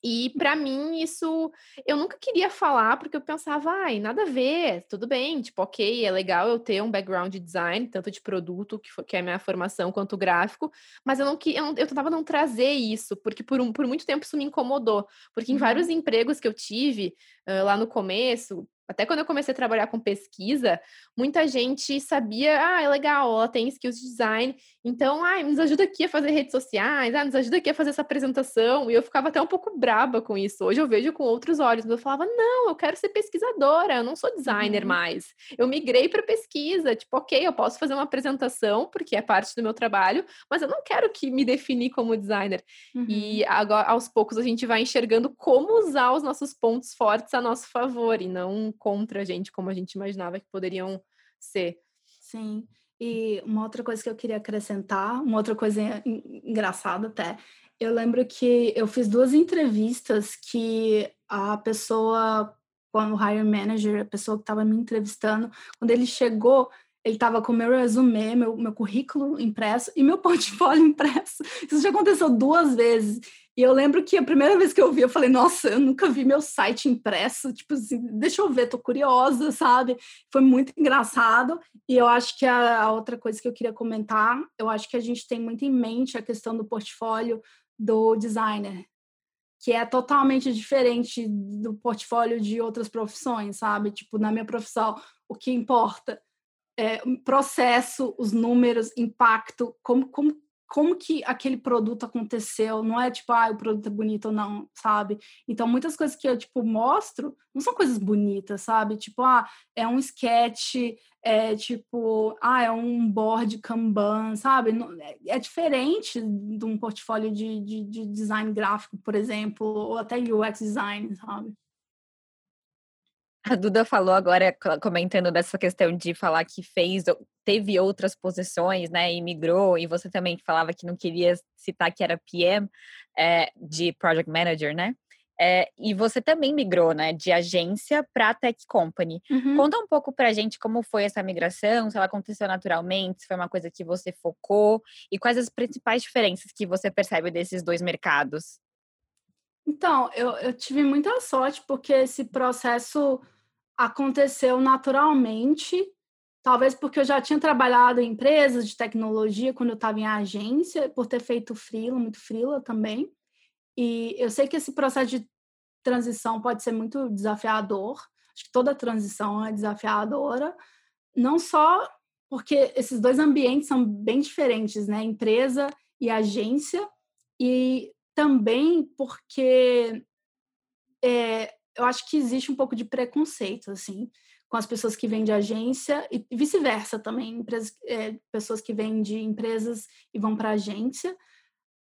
E pra mim isso... Eu nunca queria falar, porque eu pensava, ai, nada a ver, tudo bem. Tipo, ok, é legal eu ter um background de design, tanto de produto, que, foi, que é a minha formação, quanto gráfico. Mas eu não, eu não eu tentava não trazer isso, porque por, um, por muito tempo isso me incomodou. Porque em uhum. vários empregos que eu tive uh, lá no começo... Até quando eu comecei a trabalhar com pesquisa, muita gente sabia, ah, é legal, ela tem skills de design, então, ah, nos ajuda aqui a fazer redes sociais, ah, nos ajuda aqui a fazer essa apresentação, e eu ficava até um pouco braba com isso. Hoje eu vejo com outros olhos, mas eu falava, não, eu quero ser pesquisadora, eu não sou designer uhum. mais. Eu migrei para pesquisa, tipo, ok, eu posso fazer uma apresentação, porque é parte do meu trabalho, mas eu não quero que me definir como designer. Uhum. E agora, aos poucos, a gente vai enxergando como usar os nossos pontos fortes a nosso favor, e não contra a gente, como a gente imaginava que poderiam ser. Sim, e uma outra coisa que eu queria acrescentar, uma outra coisa engraçada até, eu lembro que eu fiz duas entrevistas que a pessoa, quando o hiring manager, a pessoa que estava me entrevistando, quando ele chegou, ele estava com meu resume, meu, meu currículo impresso e meu portfólio impresso. Isso já aconteceu duas vezes. E eu lembro que a primeira vez que eu vi, eu falei, nossa, eu nunca vi meu site impresso, tipo assim, deixa eu ver, tô curiosa, sabe? Foi muito engraçado. E eu acho que a, a outra coisa que eu queria comentar, eu acho que a gente tem muito em mente a questão do portfólio do designer, que é totalmente diferente do portfólio de outras profissões, sabe? Tipo, na minha profissão, o que importa é o processo, os números, impacto, como... como como que aquele produto aconteceu, não é tipo, ah, o produto é bonito ou não, sabe? Então, muitas coisas que eu, tipo, mostro, não são coisas bonitas, sabe? Tipo, ah, é um sketch, é tipo, ah, é um board Kanban, sabe? É diferente de um portfólio de, de, de design gráfico, por exemplo, ou até U X design, sabe? A Duda falou agora, comentando dessa questão de falar que fez, teve outras posições, né, e migrou, e você também falava que não queria citar que era P M, é, de Project Manager, né? É, e você também migrou, né, de agência para Tech Company. Uhum. Conta um pouco pra gente como foi essa migração, se ela aconteceu naturalmente, se foi uma coisa que você focou, e quais as principais diferenças que você percebe desses dois mercados? Então, eu, eu tive muita sorte, porque esse processo aconteceu naturalmente, talvez porque eu já tinha trabalhado em empresas de tecnologia quando eu estava em agência, por ter feito freela, muito freela também, e eu sei que esse processo de transição pode ser muito desafiador, acho que toda transição é desafiadora, não só porque esses dois ambientes são bem diferentes, né, empresa e agência, e também porque é, eu acho que existe um pouco de preconceito, assim, com as pessoas que vêm de agência e vice-versa também, empresas, é, pessoas que vêm de empresas e vão para agência.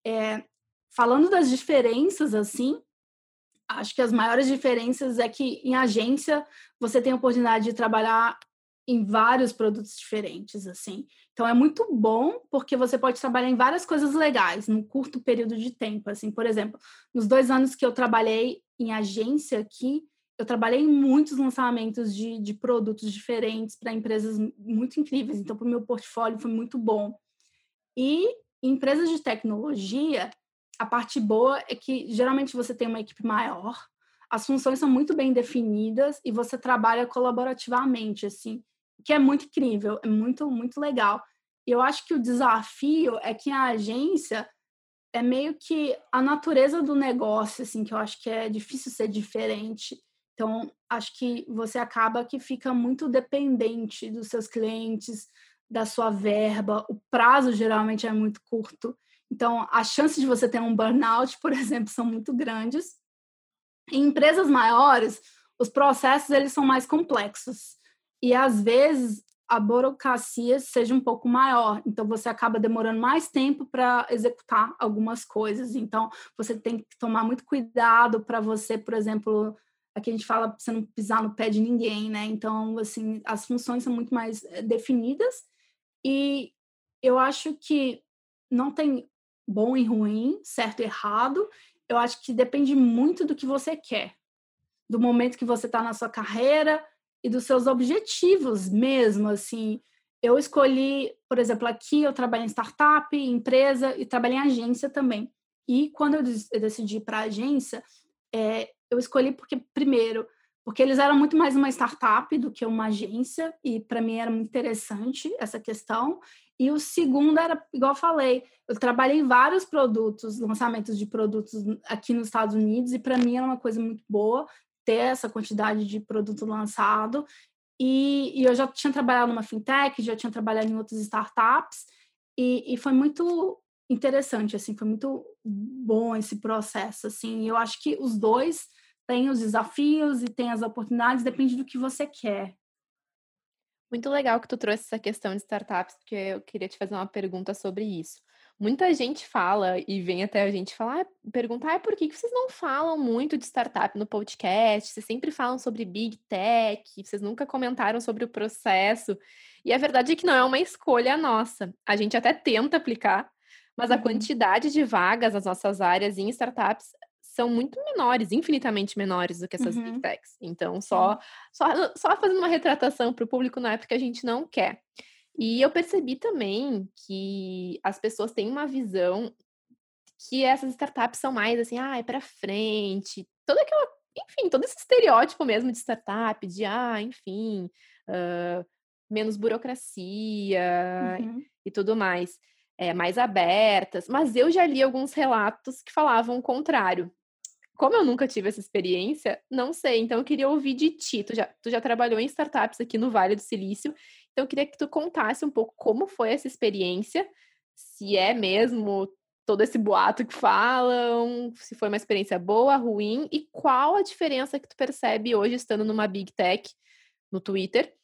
É, falando das diferenças, assim, acho que as maiores diferenças é que em agência você tem a oportunidade de trabalhar em vários produtos diferentes, assim. Então, é muito bom, porque você pode trabalhar em várias coisas legais, num curto período de tempo, assim. Por exemplo, nos dois anos que eu trabalhei em agência aqui, eu trabalhei em muitos lançamentos de, de produtos diferentes para empresas muito incríveis. Então, para o meu portfólio foi muito bom. E em empresas de tecnologia, a parte boa é que, geralmente, você tem uma equipe maior, as funções são muito bem definidas e você trabalha colaborativamente, assim, que é muito incrível, é muito, muito legal. E eu acho que o desafio é que a agência é meio que a natureza do negócio, assim, que eu acho que é difícil ser diferente. Então, acho que você acaba que fica muito dependente dos seus clientes, da sua verba, o prazo geralmente é muito curto. Então, as chances de você ter um burnout, por exemplo, são muito grandes. Em empresas maiores, os processos eles são mais complexos. E, às vezes, a burocracia seja um pouco maior. Então, você acaba demorando mais tempo para executar algumas coisas. Então, você tem que tomar muito cuidado para você, por exemplo, Aqui a gente fala pra você não pisar no pé de ninguém, né? Então, assim, as funções são muito mais definidas e eu acho que não tem bom e ruim, certo e errado. Eu acho que depende muito do que você quer, do momento que você está na sua carreira e dos seus objetivos mesmo, assim. Eu escolhi, por exemplo, aqui eu trabalhei em startup, empresa e trabalhei em agência também. E quando eu decidi ir para a agência, é, eu escolhi porque, primeiro, porque eles eram muito mais uma startup do que uma agência e para mim era muito interessante essa questão. E o segundo era, igual eu falei, eu trabalhei em vários produtos, lançamentos de produtos aqui nos Estados Unidos e para mim era uma coisa muito boa ter essa quantidade de produto lançado. E, e eu já tinha trabalhado numa fintech, já tinha trabalhado em outras startups e, e foi muito interessante, assim, foi muito bom esse processo, assim. Eu acho que os dois têm os desafios e têm as oportunidades, depende do que você quer. Muito legal que tu trouxe essa questão de startups, porque eu queria te fazer uma pergunta sobre isso. Muita gente fala e vem até a gente falar, perguntar ah, por que vocês não falam muito de startup no podcast, vocês sempre falam sobre big tech, vocês nunca comentaram sobre o processo. E a verdade é que não é uma escolha nossa. A gente até tenta aplicar, mas a quantidade de vagas nas nossas áreas em startups são muito menores, infinitamente menores do que essas uhum. big techs. Então, só, só, só fazendo uma retratação para o público na época que a gente não quer. E eu percebi também que as pessoas têm uma visão que essas startups são mais assim, ah, é para frente, toda aquela, enfim, todo esse estereótipo mesmo de startup, de ah, enfim, uh, menos burocracia uhum. e tudo mais, é, mais abertas. Mas eu já li alguns relatos que falavam o contrário. Como eu nunca tive essa experiência, não sei. Então, eu queria ouvir de ti. Tu já, tu já trabalhou em startups aqui no Vale do Silício. Então, eu queria que tu contasse um pouco como foi essa experiência. Se é mesmo todo esse boato que falam, se foi uma experiência boa, ruim. E qual a diferença que tu percebe hoje, estando numa big tech, no Twitter,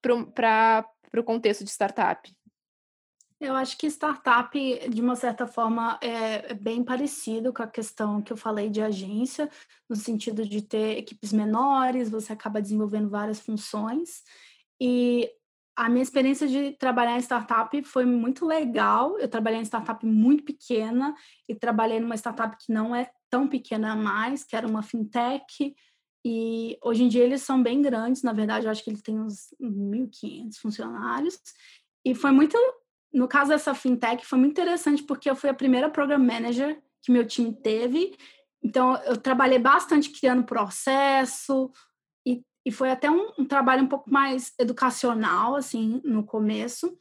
para o contexto de startup? Eu acho que startup, de uma certa forma, é bem parecido com a questão que eu falei de agência, no sentido de ter equipes menores, você acaba desenvolvendo várias funções. E a minha experiência de trabalhar em startup foi muito legal. Eu trabalhei em startup muito pequena e trabalhei numa startup que não é tão pequena mais, que era uma fintech. E hoje em dia eles são bem grandes. Na verdade, eu acho que eles têm uns mil e quinhentos funcionários. E foi muito... No caso dessa fintech, foi muito interessante porque eu fui a primeira program manager que meu time teve. Então, eu trabalhei bastante criando processo e, e foi até um, um trabalho um pouco mais educacional, assim, no começo.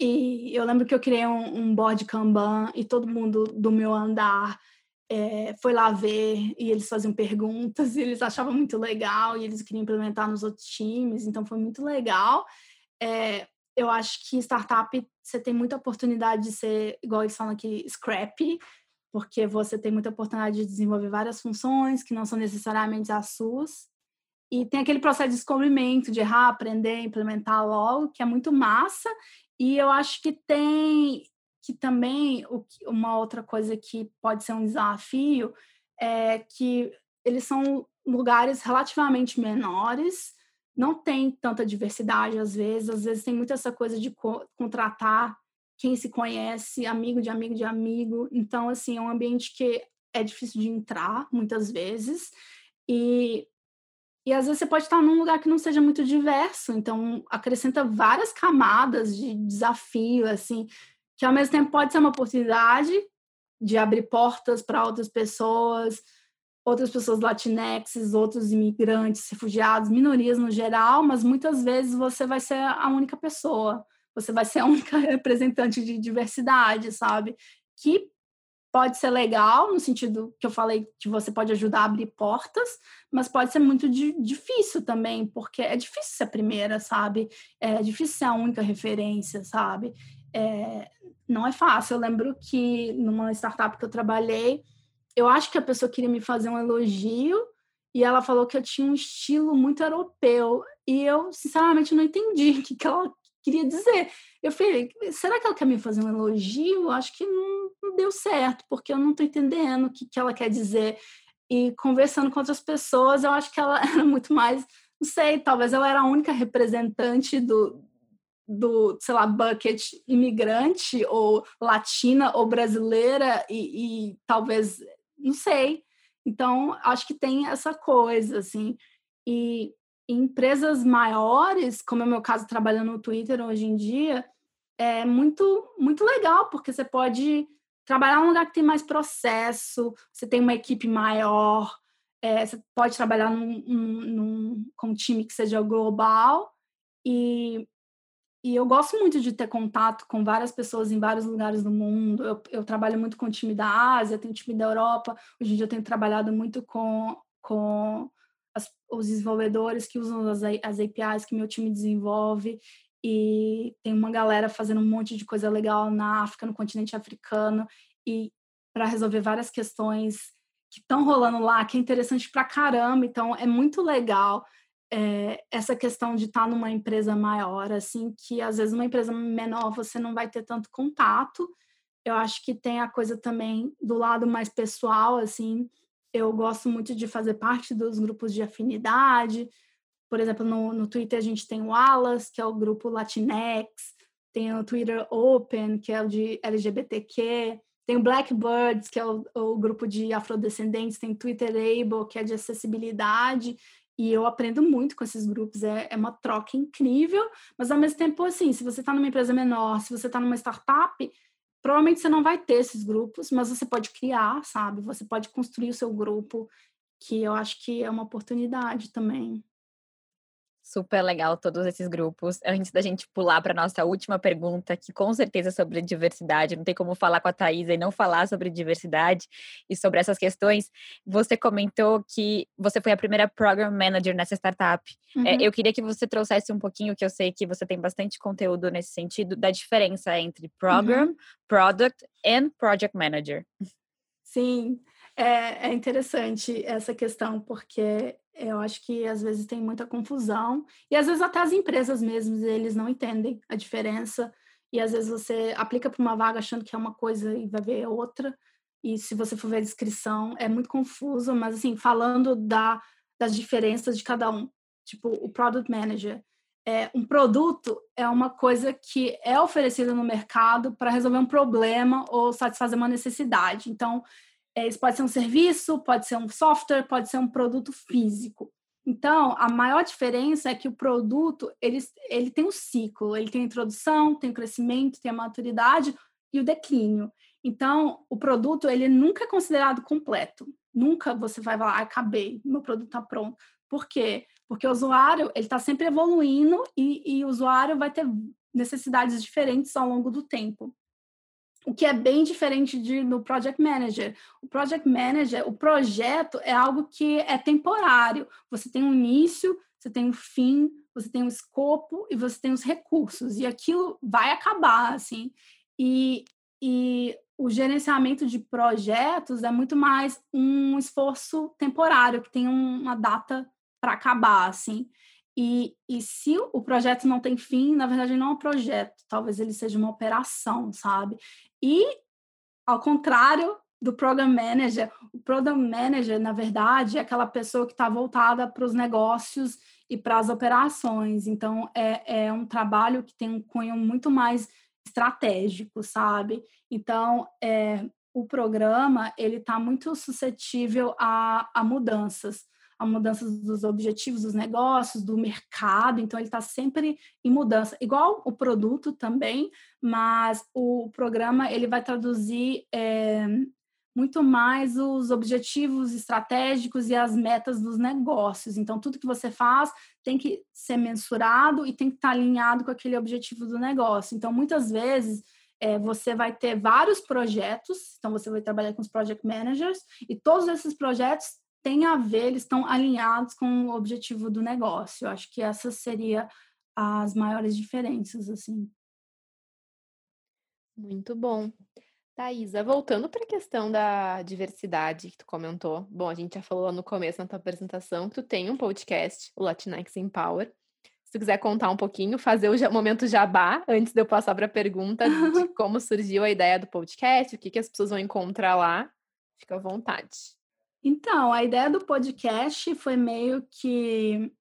E eu lembro que eu criei um, um board Kanban e todo mundo do meu andar é, foi lá ver e eles faziam perguntas e eles achavam muito legal e eles queriam implementar nos outros times. Então, foi muito legal. É, eu acho que startup você tem muita oportunidade de ser, igual eles falam aqui, scrappy, porque você tem muita oportunidade de desenvolver várias funções que não são necessariamente as suas. E tem aquele processo de descobrimento, de errar, aprender, implementar logo, que é muito massa. E eu acho que tem que também uma outra coisa que pode ser um desafio é que eles são lugares relativamente menores, não tem tanta diversidade às vezes, às vezes tem muito essa coisa de co- contratar quem se conhece, amigo de amigo de amigo, então assim, é um ambiente que é difícil de entrar muitas vezes, e, e às vezes você pode estar num lugar que não seja muito diverso, então acrescenta várias camadas de desafio, assim, que ao mesmo tempo pode ser uma oportunidade de abrir portas para outras pessoas, outras pessoas latinexes, outros imigrantes, refugiados, minorias no geral, mas muitas vezes você vai ser a única pessoa, você vai ser a única representante de diversidade, sabe? Que pode ser legal, no sentido que eu falei que você pode ajudar a abrir portas, mas pode ser muito di- difícil também, porque é difícil ser a primeira, sabe? É difícil ser a única referência, sabe? É, não é fácil. Eu lembro que numa startup que eu trabalhei, eu acho que a pessoa queria me fazer um elogio e ela falou que eu tinha um estilo muito europeu. E eu, sinceramente, não entendi o que, que ela queria dizer. Eu falei, será que ela quer me fazer um elogio? Eu acho que não, não deu certo, porque eu não estou entendendo o que, que ela quer dizer. e conversando com outras pessoas, eu acho que ela era muito mais, não sei, talvez eu era a única representante do, do sei lá, bucket imigrante ou latina ou brasileira e, e talvez, não sei. Então, acho que tem essa coisa, assim. E em empresas maiores, como é o meu caso trabalhando no Twitter hoje em dia, é muito, muito legal, porque você pode trabalhar num lugar que tem mais processo, você tem uma equipe maior, é, você pode trabalhar num, num, num, com um time que seja global. E, e eu gosto muito de ter contato com várias pessoas em vários lugares do mundo. Eu, eu trabalho muito com o time da Ásia, tenho o time da Europa. Hoje em dia eu tenho trabalhado muito com, com as, os desenvolvedores que usam as, as A P Is que meu time desenvolve. E tem uma galera fazendo um monte de coisa legal na África, no continente africano, e para resolver várias questões que estão rolando lá, que é interessante pra caramba. Então, é muito legal é, essa questão de estar tá numa empresa maior, assim, que às vezes uma empresa menor você não vai ter tanto contato. Eu acho que tem a coisa também do lado mais pessoal, assim, eu gosto muito de fazer parte dos grupos de afinidade. Por exemplo, no, no Twitter a gente tem o Alas, que é o grupo Latinx, tem o Twitter Open, que é o de L G B T Q, tem o Blackbirds, que é o, o grupo de afrodescendentes, tem o Twitter Able, que é de acessibilidade, e eu aprendo muito com esses grupos, é, é uma troca incrível, mas ao mesmo tempo, assim, se você está numa empresa menor, se você está numa startup, provavelmente você não vai ter esses grupos, mas você pode criar, sabe? Você pode construir o seu grupo, que eu acho que é uma oportunidade também. Super legal todos esses grupos. Antes da gente pular para a nossa última pergunta, que com certeza é sobre diversidade, não tem como falar com a Thaísa e não falar sobre diversidade e sobre essas questões. Você comentou que você foi a primeira Program Manager nessa startup. Uhum. É, eu queria que você trouxesse um pouquinho, que eu sei que você tem bastante conteúdo nesse sentido, da diferença entre Program, uhum. Product and Project Manager. Sim, é, é interessante essa questão, porque eu acho que às vezes tem muita confusão e às vezes até as empresas mesmas eles não entendem a diferença e às vezes você aplica para uma vaga achando que é uma coisa e vai ver outra e se você for ver a descrição é muito confuso, mas assim, falando da, das diferenças de cada um, tipo o Product Manager, é, um produto é uma coisa que é oferecida no mercado para resolver um problema ou satisfazer uma necessidade, então isso pode ser um serviço, pode ser um software, pode ser um produto físico. Então, a maior diferença é que o produto, ele, ele tem um ciclo, ele tem a introdução, tem o crescimento, tem a maturidade e o declínio. Então, o produto, ele nunca é considerado completo. Nunca você vai falar, ah, acabei, meu produto está pronto. Por quê? Porque o usuário, ele está sempre evoluindo e, e o usuário vai ter necessidades diferentes ao longo do tempo. O que é bem diferente de, do Project Manager. O Project Manager, o projeto é algo que é temporário. Você tem um início, você tem um fim, você tem um escopo e você tem os recursos. E aquilo vai acabar, assim. E, e o gerenciamento de projetos é muito mais um esforço temporário, que tem uma data para acabar, assim. E, e se o projeto não tem fim, na verdade não é um projeto, talvez ele seja uma operação, sabe? E, ao contrário do Program Manager, o Program Manager, na verdade, é aquela pessoa que está voltada para os negócios e para as operações. Então, é, é um trabalho que tem um cunho muito mais estratégico, sabe? Então, é, o programa, ele está muito suscetível a, a mudanças. A mudança dos objetivos dos negócios, do mercado, então ele está sempre em mudança. Igual o produto também, mas o programa ele vai traduzir é, muito mais os objetivos estratégicos e as metas dos negócios. Então, tudo que você faz tem que ser mensurado e tem que estar tá alinhado com aquele objetivo do negócio. Então, muitas vezes, é, você vai ter vários projetos, então você vai trabalhar com os project managers e todos esses projetos tem a ver, eles estão alinhados com o objetivo do negócio. Eu acho que essas seriam as maiores diferenças, assim. Muito bom. Thaísa, voltando para a questão da diversidade que tu comentou. Bom, a gente já falou lá no começo, na tua apresentação, que tu tem um podcast, o Latinx Empower. Se tu quiser contar um pouquinho, fazer o momento jabá, antes de eu passar para a pergunta de como surgiu a ideia do podcast, o que, que as pessoas vão encontrar lá, fica à vontade. Então, a ideia do podcast foi meio que...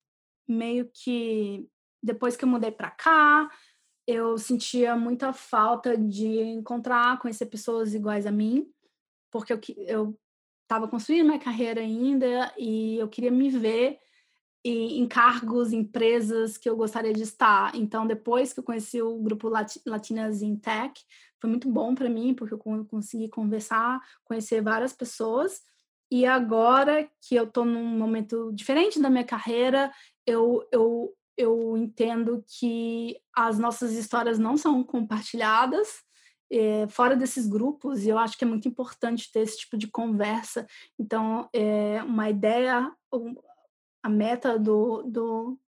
Meio que... Depois que eu mudei para cá, eu sentia muita falta de encontrar, conhecer pessoas iguais a mim, porque eu, eu estava construindo minha carreira ainda e eu queria me ver em, em cargos, empresas que eu gostaria de estar. Então, depois que eu conheci o grupo Latinas in Tech, foi muito bom para mim, porque eu consegui conversar, conhecer várias pessoas. E agora que eu estou num momento diferente da minha carreira, eu... eu eu entendo que as nossas histórias não são compartilhadas é, fora desses grupos, e eu acho que é muito importante ter esse tipo de conversa. Então, é, uma ideia, a meta do, do,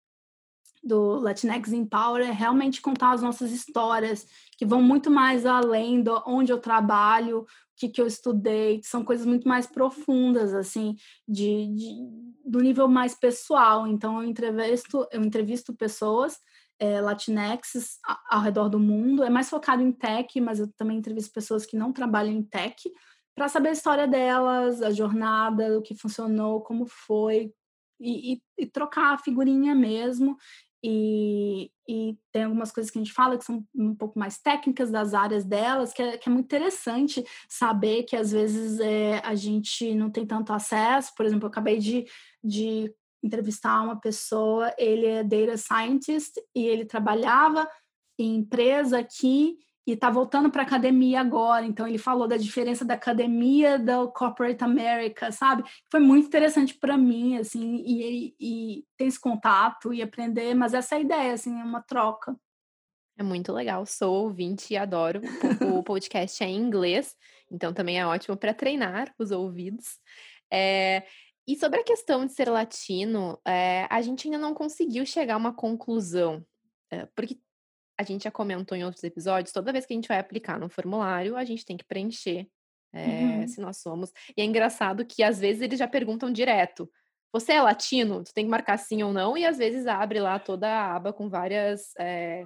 do Latinx Empower é realmente contar as nossas histórias, que vão muito mais além de onde eu trabalho, o que, que eu estudei, que são coisas muito mais profundas, assim, de... de do nível mais pessoal. Então, eu entrevisto, eu entrevisto pessoas é, latinexes ao redor do mundo. É mais focado em tech, mas eu também entrevisto pessoas que não trabalham em tech para saber a história delas, a jornada, o que funcionou, como foi, e, e, e trocar a figurinha mesmo. E, e tem algumas coisas que a gente fala que são um pouco mais técnicas das áreas delas, que é, que é muito interessante saber que às vezes é, a gente não tem tanto acesso. Por exemplo, eu acabei de, de entrevistar uma pessoa, ele é data scientist e ele trabalhava em empresa aqui e está voltando para a academia agora. Então, ele falou da diferença da academia do Corporate America, sabe? Foi muito interessante para mim, assim, e, e ter esse contato e aprender, mas essa é a ideia, assim, é uma troca. É muito legal, sou ouvinte e adoro. O podcast é em inglês, então também é ótimo para treinar os ouvidos. É... E sobre a questão de ser latino, é... a gente ainda não conseguiu chegar a uma conclusão, é... porque... A gente já comentou em outros episódios, toda vez que a gente vai aplicar no formulário, a gente tem que preencher é, uhum. se nós somos. E é engraçado que, às vezes, eles já perguntam direto. Você é latino? Tu tem que marcar sim ou não. E, às vezes, abre lá toda a aba com várias é,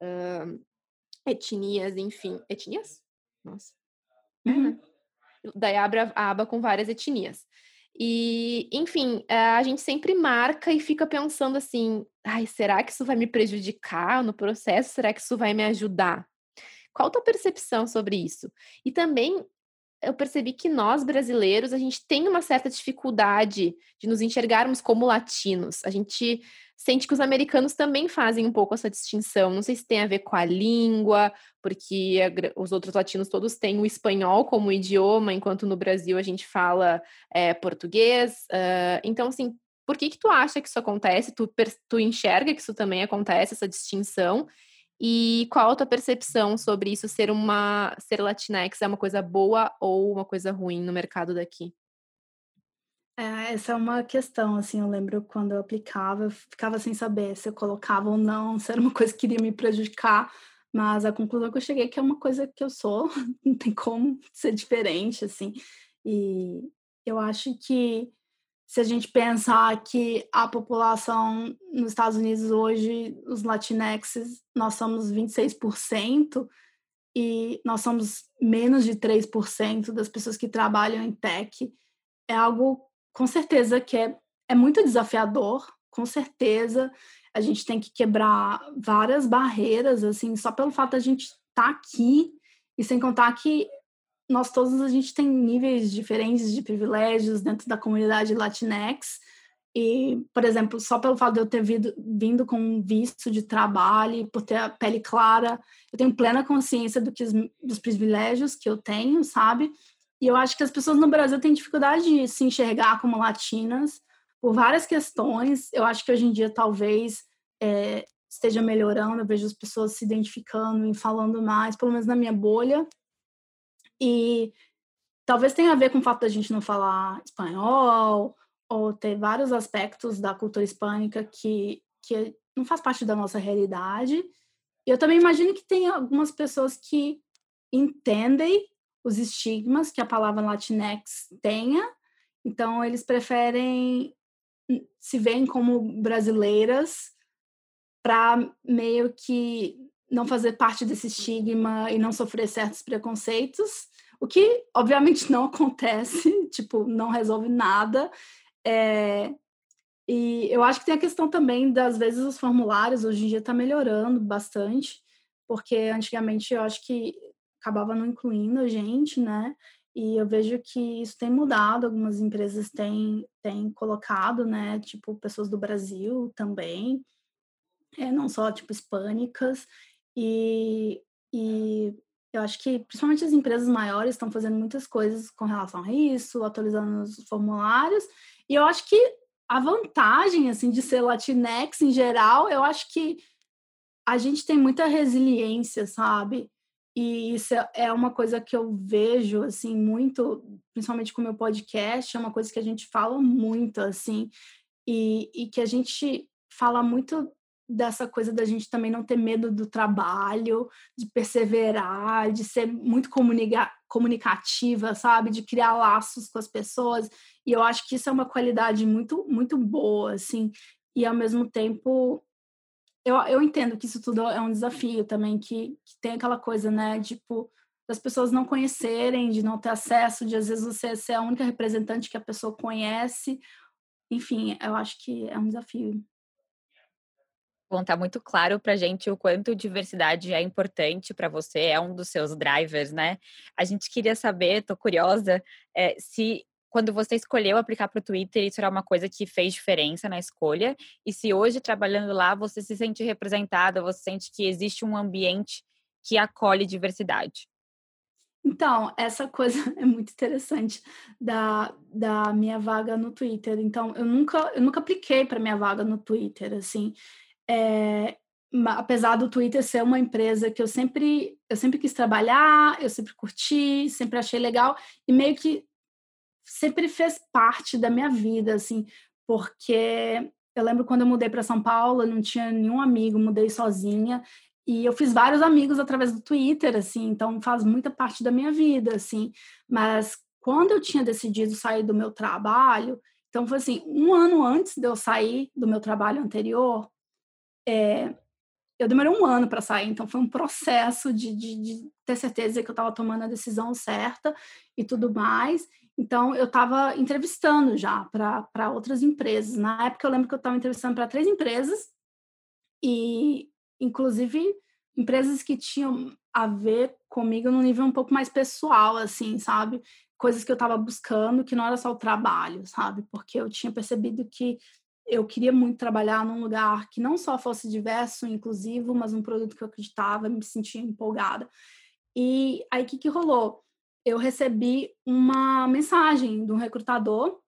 uh, etnias, enfim. Etnias? Nossa. Uhum. Daí abre a aba com várias etnias. E, enfim, a gente sempre marca e fica pensando assim, ai, será que isso vai me prejudicar no processo? Será que isso vai me ajudar? Qual a tua percepção sobre isso? E também eu percebi que nós, brasileiros, a gente tem uma certa dificuldade de nos enxergarmos como latinos. A gente sente que os americanos também fazem um pouco essa distinção. Não sei se tem a ver com a língua, porque os outros latinos todos têm o espanhol como idioma, enquanto no Brasil a gente fala é, português. Uh, então, assim, por que que tu acha que isso acontece? Tu, tu enxerga que isso também acontece, essa distinção? E qual a tua percepção sobre isso? Ser uma ser latinex é uma coisa boa ou uma coisa ruim no mercado daqui? É, essa é uma questão, assim, eu lembro quando eu aplicava, eu ficava sem saber se eu colocava ou não, se era uma coisa que iria me prejudicar, mas a conclusão que eu cheguei é que é uma coisa que eu sou, não tem como ser diferente, assim, e eu acho que se a gente pensar que a população nos Estados Unidos hoje, os latinexes, nós somos vinte e seis por cento e nós somos menos de três por cento das pessoas que trabalham em tech, é algo, com certeza, que é, é muito desafiador, com certeza. A gente tem que quebrar várias barreiras, assim, só pelo fato de a gente estar aqui, e sem contar que nós todos, a gente tem níveis diferentes de privilégios dentro da comunidade latinex. E, por exemplo, só pelo fato de eu ter vindo, vindo com um visto de trabalho, por ter a pele clara, eu tenho plena consciência do que, dos privilégios que eu tenho, sabe? E eu acho que as pessoas no Brasil têm dificuldade de se enxergar como latinas por várias questões. Eu acho que hoje em dia talvez é, esteja melhorando, eu vejo as pessoas se identificando e falando mais, pelo menos na minha bolha. E talvez tenha a ver com o fato da gente não falar espanhol, ou ter vários aspectos da cultura hispânica que, que não faz parte da nossa realidade. E eu também imagino que tem algumas pessoas que entendem os estigmas que a palavra latinex tenha, então eles preferem se verem como brasileiras para meio que não fazer parte desse estigma e não sofrer certos preconceitos, O que, obviamente, não acontece, tipo, não resolve nada. É... E eu acho que tem a questão também das vezes os formulários, hoje em dia está melhorando bastante, porque antigamente eu acho que acabava não incluindo a gente, né? E eu vejo que isso tem mudado, algumas empresas têm, têm colocado, né? Tipo, pessoas do Brasil também, é, não só, tipo, hispânicas. E, e eu acho que, principalmente as empresas maiores, estão fazendo muitas coisas com relação a isso, atualizando os formulários. E eu acho que a vantagem, assim, de ser Latinx em geral, eu acho que a gente tem muita resiliência, sabe? E isso é uma coisa que eu vejo, assim, muito, principalmente com o meu podcast, é uma coisa que a gente fala muito, assim, e, e que a gente fala muito dessa coisa da gente também não ter medo do trabalho, de perseverar, de ser muito comunica- comunicativa, sabe? De criar laços com as pessoas. E eu acho que isso é uma qualidade muito, muito boa, assim. E, ao mesmo tempo, eu, eu entendo que isso tudo é um desafio também, que, que tem aquela coisa, né? Tipo, das pessoas não conhecerem, de não ter acesso, de, às vezes, você ser a única representante que a pessoa conhece. Enfim, eu acho que é um desafio. Bom, tá muito claro pra gente o quanto diversidade é importante para você, é um dos seus drivers, né? A gente queria saber, tô curiosa, é, se quando você escolheu aplicar pro Twitter, isso era uma coisa que fez diferença na escolha, e se hoje, trabalhando lá, você se sente representada, você sente que existe um ambiente que acolhe diversidade. Então, essa coisa é muito interessante da, da minha vaga no Twitter. Então, eu nunca, eu nunca apliquei pra minha vaga no Twitter, assim. É, apesar do Twitter ser uma empresa que eu sempre, eu sempre quis trabalhar, eu sempre curti, sempre achei legal e meio que sempre fez parte da minha vida, assim, porque eu lembro quando eu mudei para São Paulo, eu não tinha nenhum amigo, mudei sozinha e eu fiz vários amigos através do Twitter, assim, então faz muita parte da minha vida, assim, mas quando eu tinha decidido sair do meu trabalho, então foi assim, um ano antes de eu sair do meu trabalho anterior, É, eu demorei um ano para sair, então foi um processo de, de, de ter certeza que eu estava tomando a decisão certa e tudo mais. Então, eu estava entrevistando já para outras empresas. Na época, eu lembro que eu estava entrevistando para três empresas, e inclusive empresas que tinham a ver comigo num nível um pouco mais pessoal, assim, sabe? Coisas que eu estava buscando, que não era só o trabalho, sabe? Porque eu tinha percebido que eu queria muito trabalhar num lugar que não só fosse diverso, inclusivo, mas um produto que eu acreditava, me sentia empolgada. E aí, o que que rolou? Eu recebi uma mensagem de um recrutador,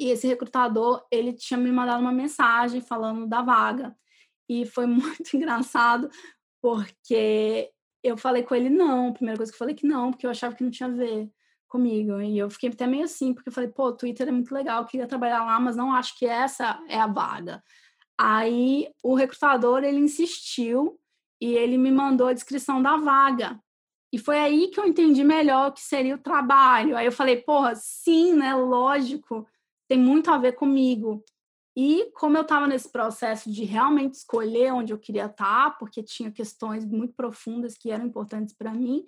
e esse recrutador, ele tinha me mandado uma mensagem falando da vaga. E foi muito engraçado, porque eu falei com ele não, a primeira coisa que eu falei que não, porque eu achava que não tinha a ver comigo, e eu fiquei até meio assim, porque eu falei, pô, Twitter é muito legal, eu queria trabalhar lá, mas não acho que essa é a vaga. Aí, o recrutador, ele insistiu, e ele me mandou a descrição da vaga, e foi aí que eu entendi melhor o que seria o trabalho. Aí eu falei, porra, sim, né, lógico, tem muito a ver comigo. E como eu estava nesse processo de realmente escolher onde eu queria estar, porque tinha questões muito profundas que eram importantes para mim,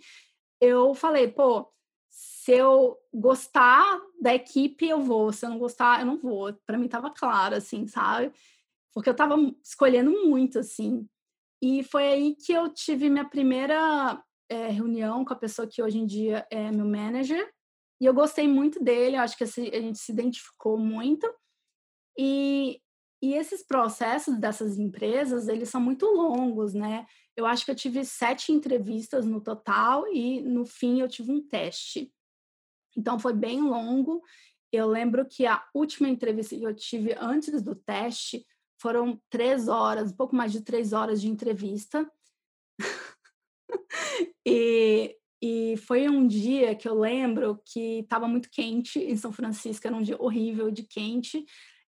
eu falei, pô, se eu gostar da equipe, eu vou. Se eu não gostar, eu não vou. Para mim estava claro, assim, sabe? Porque eu estava escolhendo muito, assim. E foi aí que eu tive minha primeira é, reunião com a pessoa que hoje em dia é meu manager. E eu gostei muito dele. Eu acho que a gente se identificou muito. E, e esses processos dessas empresas, eles são muito longos, né? Eu acho que eu tive sete entrevistas no total e, no fim, eu tive um teste. Então, foi bem longo. Eu lembro que a última entrevista que eu tive antes do teste foram três horas, um pouco mais de três horas de entrevista. e, e foi um dia que eu lembro que estava muito quente em São Francisco, era um dia horrível de quente.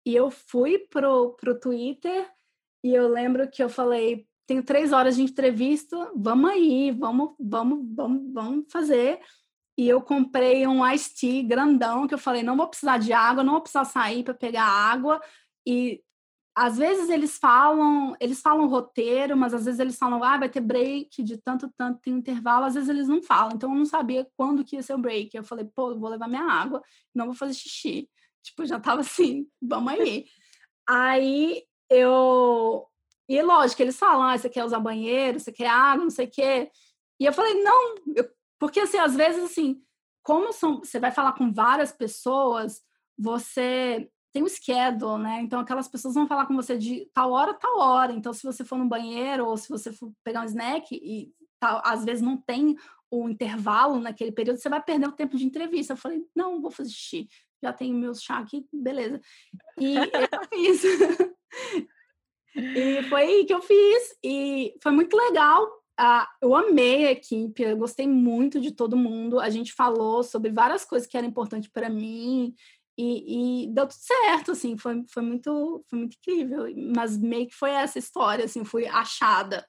E eu fui pro, pro Twitter e eu lembro que eu falei... Tenho três horas de entrevista, vamos aí, vamos, vamos, vamos, vamos fazer. E eu comprei um iced tea grandão, que eu falei, não vou precisar de água, não vou precisar sair para pegar água. E Às vezes eles falam, eles falam roteiro, mas às vezes eles falam, ah, vai ter break de tanto, tanto, tem intervalo. Às vezes eles não falam, então eu não sabia quando que ia ser o break. Eu falei, pô, vou levar minha água, não vou fazer xixi. Tipo, já tava assim, vamos aí. Aí eu... E lógico, eles falam, ah, você quer usar banheiro, você quer água, não sei o quê. E eu falei, não, eu... porque assim, às vezes assim, como são... você vai falar com várias pessoas, você... tem um schedule, né? Então, aquelas pessoas vão falar com você de tal hora, tal hora. Então, se você for no banheiro ou se você for pegar um snack e tal, às vezes não tem o intervalo naquele período, você vai perder o tempo de entrevista. Eu falei, não, vou fazer xixi. Já tenho meu chá aqui, beleza. E eu fiz. E foi aí que eu fiz. E foi muito legal. Ah, eu amei a equipe, eu gostei muito de todo mundo. A gente falou sobre várias coisas que eram importantes para mim. E, e deu tudo certo, assim, foi, foi, muito, foi muito incrível, mas meio que foi essa história, assim, fui achada.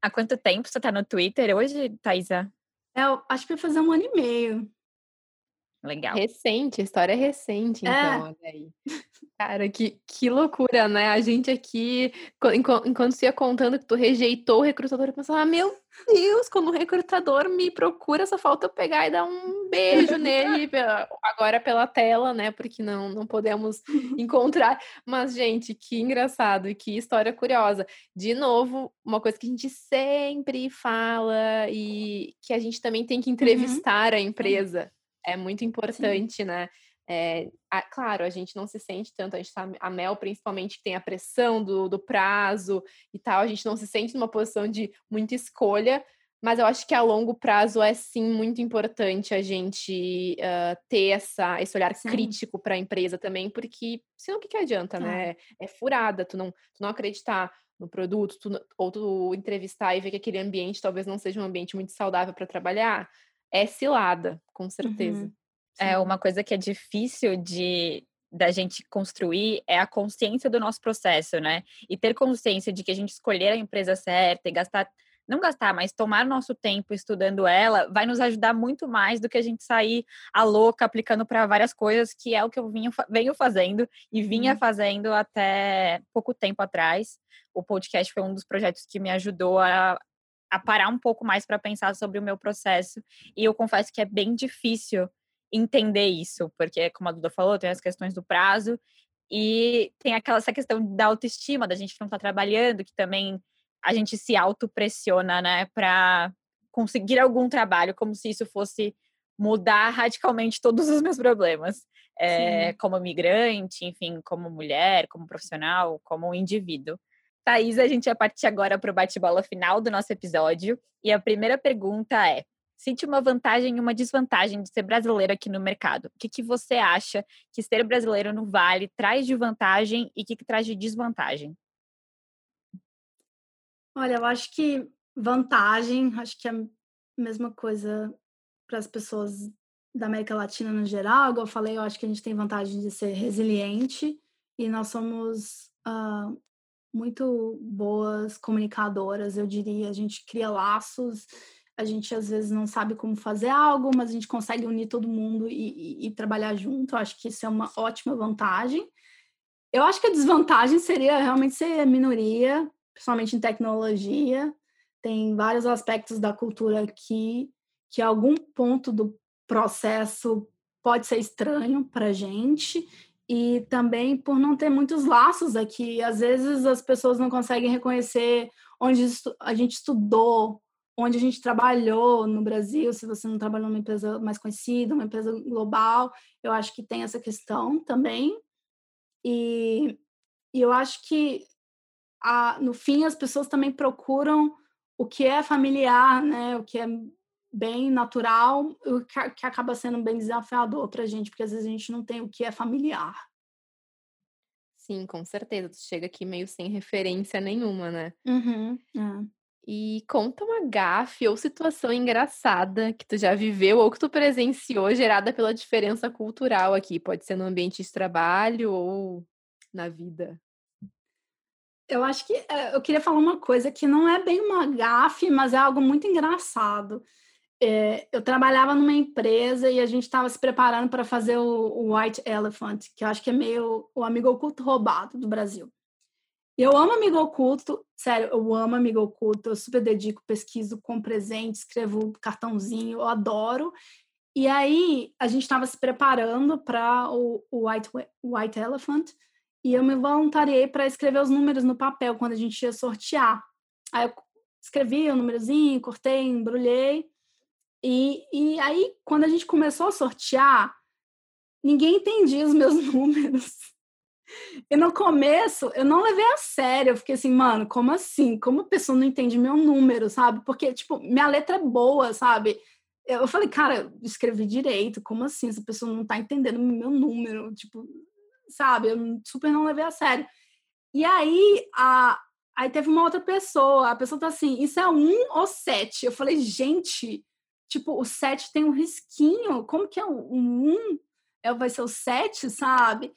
Há quanto tempo você tá no Twitter hoje, Thaísa? Eu acho que vai fazer um ano e meio. Legal. Recente, a história é recente, então, olha aí. Cara, que, que loucura, né? A gente aqui, enquanto, enquanto você ia contando que tu rejeitou o recrutador, eu pensava, ah, meu Deus, quando o recrutador me procura, só falta eu pegar e dar um beijo nele, pela, agora pela tela, né? Porque não, não podemos encontrar. Mas, gente, que engraçado e que história curiosa. De novo, uma coisa que a gente sempre fala e que a gente também tem que entrevistar uhum. a empresa. É muito importante, sim, né? É, a, claro, a gente não se sente tanto, a, gente tá, a Mel principalmente tem a pressão do, do prazo e tal, a gente não se sente numa posição de muita escolha, mas eu acho que a longo prazo é sim muito importante a gente uh, ter essa, esse olhar sim. crítico para a empresa também, porque senão o que, que adianta, tá. né? É furada, tu não, tu não acreditar no produto, tu, ou tu entrevistar e ver que aquele ambiente talvez não seja um ambiente muito saudável para trabalhar, é cilada, com certeza. Uhum. É uma coisa que é difícil de da gente construir é a consciência do nosso processo, né? E ter consciência de que a gente escolher a empresa certa e gastar, não gastar, mas tomar nosso tempo estudando ela, vai nos ajudar muito mais do que a gente sair a louca aplicando para várias coisas, que é o que eu vinha, venho fazendo e vinha uhum. fazendo até pouco tempo atrás. O podcast foi um dos projetos que me ajudou a a parar um pouco mais para pensar sobre o meu processo. E eu confesso que é bem difícil entender isso, porque, como a Duda falou, tem as questões do prazo e tem aquela, essa questão da autoestima, da gente que não está trabalhando, que também a gente se autopressiona, né, para conseguir algum trabalho, como se isso fosse mudar radicalmente todos os meus problemas. É, como migrante, enfim, como mulher, como profissional, como indivíduo. Thaísa, a gente vai partir agora para o bate-bola final do nosso episódio. E a primeira pergunta é, sente uma vantagem e uma desvantagem de ser brasileiro aqui no mercado. O que, que você acha que ser brasileiro no Vale traz de vantagem e o que, que traz de desvantagem? Olha, eu acho que vantagem, acho que é a mesma coisa para as pessoas da América Latina no geral. Igual eu falei, eu acho que a gente tem vantagem de ser resiliente e nós somos... Uh, muito boas comunicadoras, eu diria. A gente cria laços, a gente às vezes não sabe como fazer algo, mas a gente consegue unir todo mundo e, e, e trabalhar junto. Eu acho que isso é uma ótima vantagem. Eu acho que a desvantagem seria realmente ser minoria, principalmente em tecnologia. Tem vários aspectos da cultura aqui que algum ponto do processo pode ser estranho para a gente. E também por não ter muitos laços aqui. Às vezes as pessoas não conseguem reconhecer onde a gente estudou, onde a gente trabalhou no Brasil, se você não trabalhou numa empresa mais conhecida, uma empresa global. Eu acho que tem essa questão também. E, e eu acho que, a, no fim, as pessoas também procuram o que é familiar, né? O que é bem natural, o que acaba sendo bem desafiador pra gente, porque às vezes a gente não tem o que é familiar. Sim, com certeza. Tu chega aqui meio sem referência nenhuma, né? Uhum, é. E conta uma gafe ou situação engraçada que tu já viveu ou que tu presenciou gerada pela diferença cultural aqui. Pode ser no ambiente de trabalho ou na vida. Eu acho que... Eu queria falar uma coisa que não é bem uma gafe, mas é algo muito engraçado. é, eu trabalhava numa empresa e a gente estava se preparando para fazer o, o White Elephant, que eu acho que é meio o amigo oculto roubado do Brasil. Eu amo amigo oculto, sério, eu amo amigo oculto, eu super dedico, pesquiso, com presente, escrevo cartãozinho, eu adoro. E aí, a gente estava se preparando para o, o White, White Elephant e eu me voluntariei para escrever os números no papel quando a gente ia sortear. Aí eu escrevi o um númerozinho, cortei, embrulhei. E, e aí, quando a gente começou a sortear, ninguém entendia os meus números. E no começo, eu não levei a sério. Eu fiquei assim, mano, como assim? Como a pessoa não entende meu número, sabe? Porque, tipo, minha letra é boa, sabe? Eu falei, cara, eu escrevi direito. Como assim? Essa pessoa não tá entendendo meu número. Tipo, sabe? Eu super não levei a sério. E aí, a... aí teve uma outra pessoa. A pessoa tá assim, isso é um ou sete? Eu falei, gente, tipo, o sete tem um risquinho. Como que é o um? Vai ser o sete, sabe?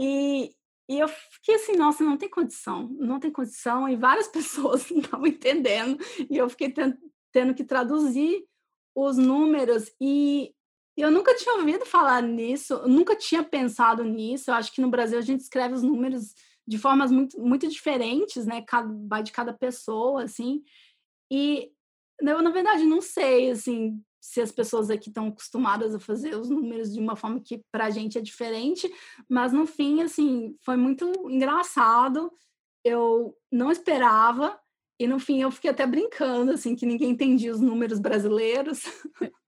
E, e eu fiquei assim, nossa, não tem condição, não tem condição, e várias pessoas não estavam entendendo, e eu fiquei tendo, tendo que traduzir os números, e eu nunca tinha ouvido falar nisso, eu nunca tinha pensado nisso. Eu acho que no Brasil a gente escreve os números de formas muito, muito diferentes, né, vai de cada pessoa, assim, e eu, na verdade, não sei, assim, se as pessoas aqui estão acostumadas a fazer os números de uma forma que para a gente é diferente, mas no fim, assim, foi muito engraçado, eu não esperava, e no fim eu fiquei até brincando, assim, que ninguém entendia os números brasileiros.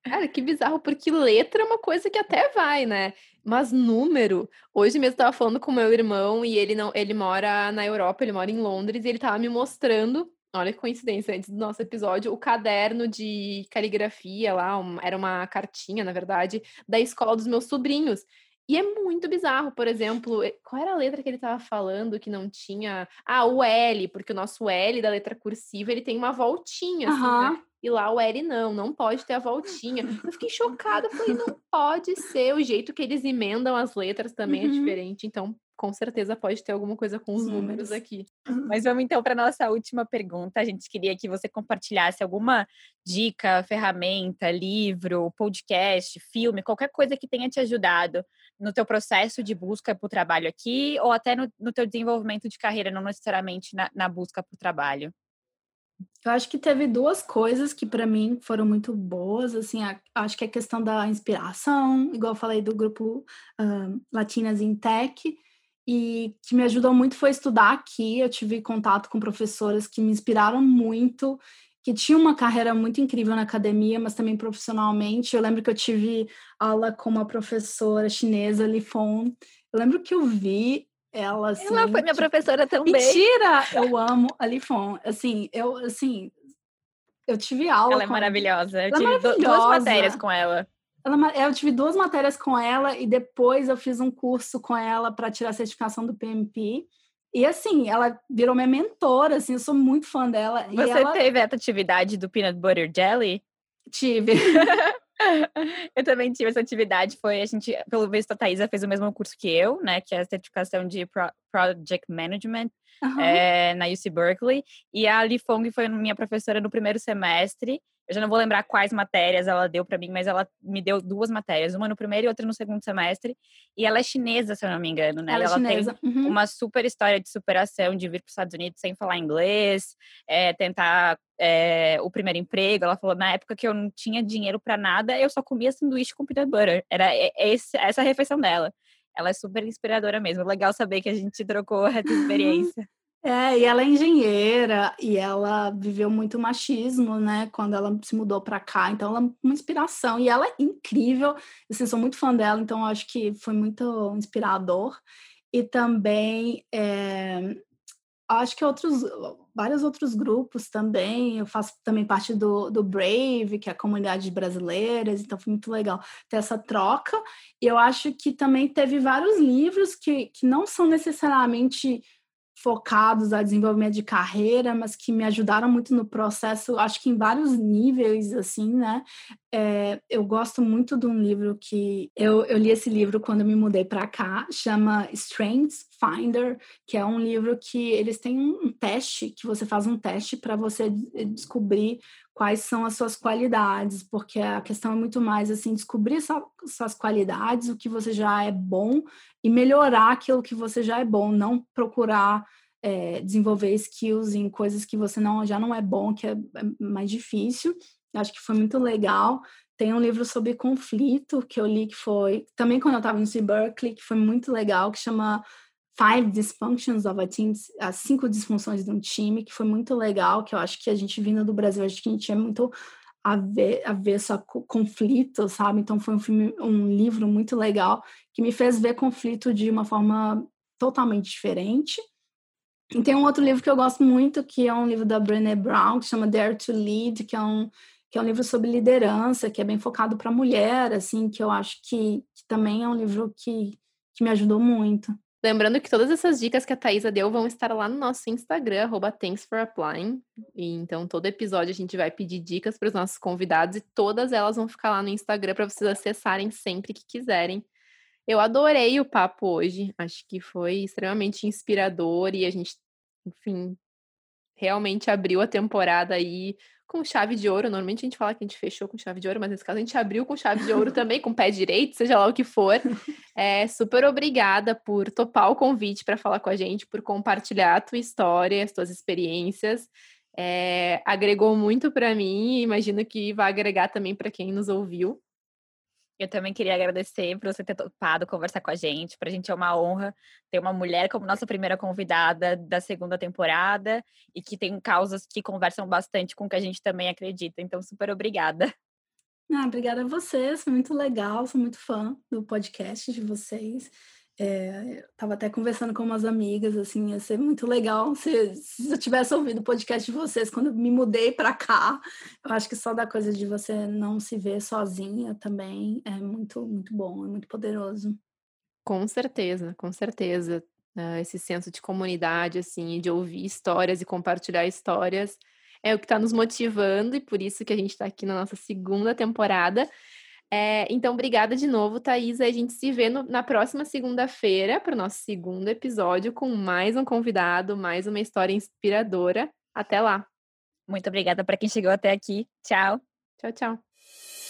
Cara, que bizarro, porque letra é uma coisa que até vai, né? Mas número, hoje mesmo eu tava falando com meu irmão, e ele, não, ele mora na Europa, ele mora em Londres, e ele tava me mostrando, olha que coincidência, antes do nosso episódio, o caderno de caligrafia lá, um, era uma cartinha, na verdade, da escola dos meus sobrinhos. E é muito bizarro, por exemplo, qual era a letra que ele estava falando que não tinha... Ah, o L, porque o nosso L da letra cursiva, ele tem uma voltinha, assim, uhum. Né? E lá o L não, não pode ter a voltinha. Eu fiquei chocada, falei, não pode ser, o jeito que eles emendam as letras também uhum. é diferente, então... Com certeza pode ter alguma coisa com os números aqui. Mas vamos então para a nossa última pergunta. A gente queria que você compartilhasse alguma dica, ferramenta, livro, podcast, filme, qualquer coisa que tenha te ajudado no teu processo de busca por trabalho aqui ou até no, no teu desenvolvimento de carreira, não necessariamente na, na busca por trabalho. Eu acho que teve duas coisas que para mim foram muito boas, assim, a, acho que a questão da inspiração, igual eu falei do grupo uh, Latinas in Tech, e que me ajudou muito foi estudar aqui. Eu tive contato com professoras que me inspiraram muito, que tinham uma carreira muito incrível na academia, mas também profissionalmente. Eu lembro que eu tive aula com uma professora chinesa, Li Fong. Eu lembro que eu vi ela... Assim, ela foi minha professora também. Mentira! Eu amo a Li Fong. Assim, eu, assim, eu tive aula ela com... Ela é maravilhosa. Eu ela tive maravilhosa. duas matérias com ela. Ela, eu tive duas matérias com ela e depois eu fiz um curso com ela para tirar a certificação do P M P. E assim, ela virou minha mentora, assim, eu sou muito fã dela. Você e ela... teve essa atividade do Peanut Butter Jelly? Tive. Eu também tive essa atividade, foi a gente, pelo visto a Thaísa fez o mesmo curso que eu, né, que é a certificação de Pro- Project Management uhum. é, na U C Berkeley, e a Li Fong foi minha professora no primeiro semestre. Eu já não vou lembrar quais matérias ela deu para mim, mas ela me deu duas matérias, uma no primeiro e outra no segundo semestre, e ela é chinesa, se eu não me engano, né? Ela, ela é chinesa. Tem uhum. uma super história de superação, de vir para os Estados Unidos sem falar inglês, é, tentar é, o primeiro emprego. Ela falou, na época que eu não tinha dinheiro para nada, eu só comia sanduíche com peanut butter. Era esse, essa a refeição dela. Ela é super inspiradora mesmo. Legal saber que a gente trocou essa experiência. É, e ela é engenheira e ela viveu muito machismo, né, quando ela se mudou para cá, então ela é uma inspiração e ela é incrível, assim, sou muito fã dela, então acho que foi muito inspirador. E também é, acho que outros, vários outros grupos também, eu faço também parte do, do Brave, que é a comunidade de brasileiras, então foi muito legal ter essa troca. E eu acho que também teve vários livros que, que não são necessariamente focados a desenvolvimento de carreira, mas que me ajudaram muito no processo, acho que em vários níveis, assim, né? É, eu gosto muito de um livro que... Eu, eu li esse livro quando eu me mudei para cá, chama Strengths Finder, que é um livro que eles têm um teste, que você faz um teste para você descobrir quais são as suas qualidades, porque a questão é muito mais assim, descobrir sua, suas qualidades, o que você já é bom e melhorar aquilo que você já é bom, não procurar é, desenvolver skills em coisas que você não, já não é bom, que é mais difícil. Eu acho que foi muito legal. Tem um livro sobre conflito que eu li, que foi, também quando eu estava em Berkeley, que foi muito legal, que chama Five Dysfunctions of a Team, as cinco disfunções de um time, que foi muito legal, que eu acho que a gente vindo do Brasil, acho que a gente é muito avesso a conflito, sabe? Então foi um, filme, um livro muito legal, que me fez ver conflito de uma forma totalmente diferente. E tem um outro livro que eu gosto muito, que é um livro da Brené Brown, que chama Dare to Lead, que é um, que é um livro sobre liderança, que é bem focado para mulher, assim, que eu acho que, que também é um livro que, que me ajudou muito. Lembrando que todas essas dicas que a Thaísa deu vão estar lá no nosso Instagram, arroba thanks for applying. E então, todo episódio a gente vai pedir dicas para os nossos convidados e todas elas vão ficar lá no Instagram para vocês acessarem sempre que quiserem. Eu adorei o papo hoje. Acho que foi extremamente inspirador e a gente, enfim, realmente abriu a temporada aí com chave de ouro. Normalmente a gente fala que a gente fechou com chave de ouro, mas nesse caso a gente abriu com chave de ouro também, com o pé direito, seja lá o que for. É, super obrigada por topar o convite para falar com a gente, por compartilhar a tua história, as tuas experiências. É, agregou muito para mim e imagino que vai agregar também para quem nos ouviu. Eu também queria agradecer por você ter topado conversar com a gente. Para a gente é uma honra ter uma mulher como nossa primeira convidada da segunda temporada e que tem causas que conversam bastante com o que a gente também acredita. Então, super obrigada. Ah, obrigada a vocês, foi muito legal, sou muito fã do podcast de vocês. É, eu estava até conversando com umas amigas, assim, ia ser muito legal se, se eu tivesse ouvido o podcast de vocês quando eu me mudei para cá. Eu acho que só da coisa de você não se ver sozinha também é muito, muito bom, é muito poderoso. Com certeza, com certeza. Esse senso de comunidade, assim, de ouvir histórias e compartilhar histórias é o que está nos motivando e por isso que a gente está aqui na nossa segunda temporada. É, então, obrigada de novo, Thaísa. A gente se vê no, na próxima segunda-feira para o nosso segundo episódio com mais um convidado, mais uma história inspiradora. Até lá. Muito obrigada para quem chegou até aqui. Tchau. Tchau, tchau.